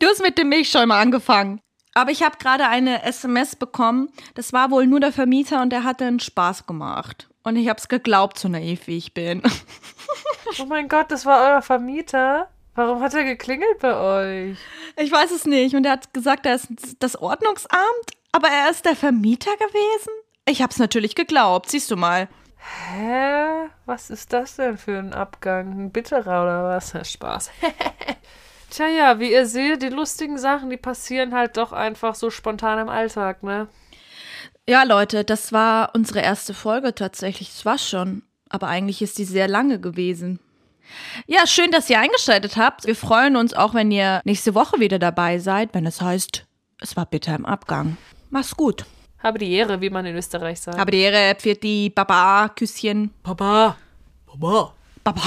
Du hast mit dem Milchschäumer angefangen. Aber ich habe gerade eine S M S bekommen. Das war wohl nur der Vermieter und der hatte einen Spaß gemacht. Und ich habe es geglaubt, so naiv wie ich bin. Oh mein Gott, das war euer Vermieter? Warum hat er geklingelt bei euch? Ich weiß es nicht. Und er hat gesagt, er ist das Ordnungsamt, aber er ist der Vermieter gewesen? Ich habe es natürlich geglaubt, siehst du mal. Hä? Was ist das denn für ein Abgang? Ein bitterer oder was? Ja, Spaß. Tja, ja, wie ihr seht, die lustigen Sachen, die passieren halt doch einfach so spontan im Alltag, ne? Ja, Leute, das war unsere erste Folge tatsächlich. Das war schon, aber eigentlich ist die sehr lange gewesen. Ja, schön, dass ihr eingeschaltet habt. Wir freuen uns auch, wenn ihr nächste Woche wieder dabei seid, wenn es heißt, es war bitter im Abgang. Mach's gut. Habe die Ehre, wie man in Österreich sagt. Habe die Ehre, Pfirti, Baba, Küsschen. Baba, Baba. Baba,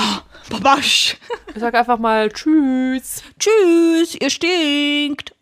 Babasch. Ich sag einfach mal Tschüss. Tschüss, ihr stinkt.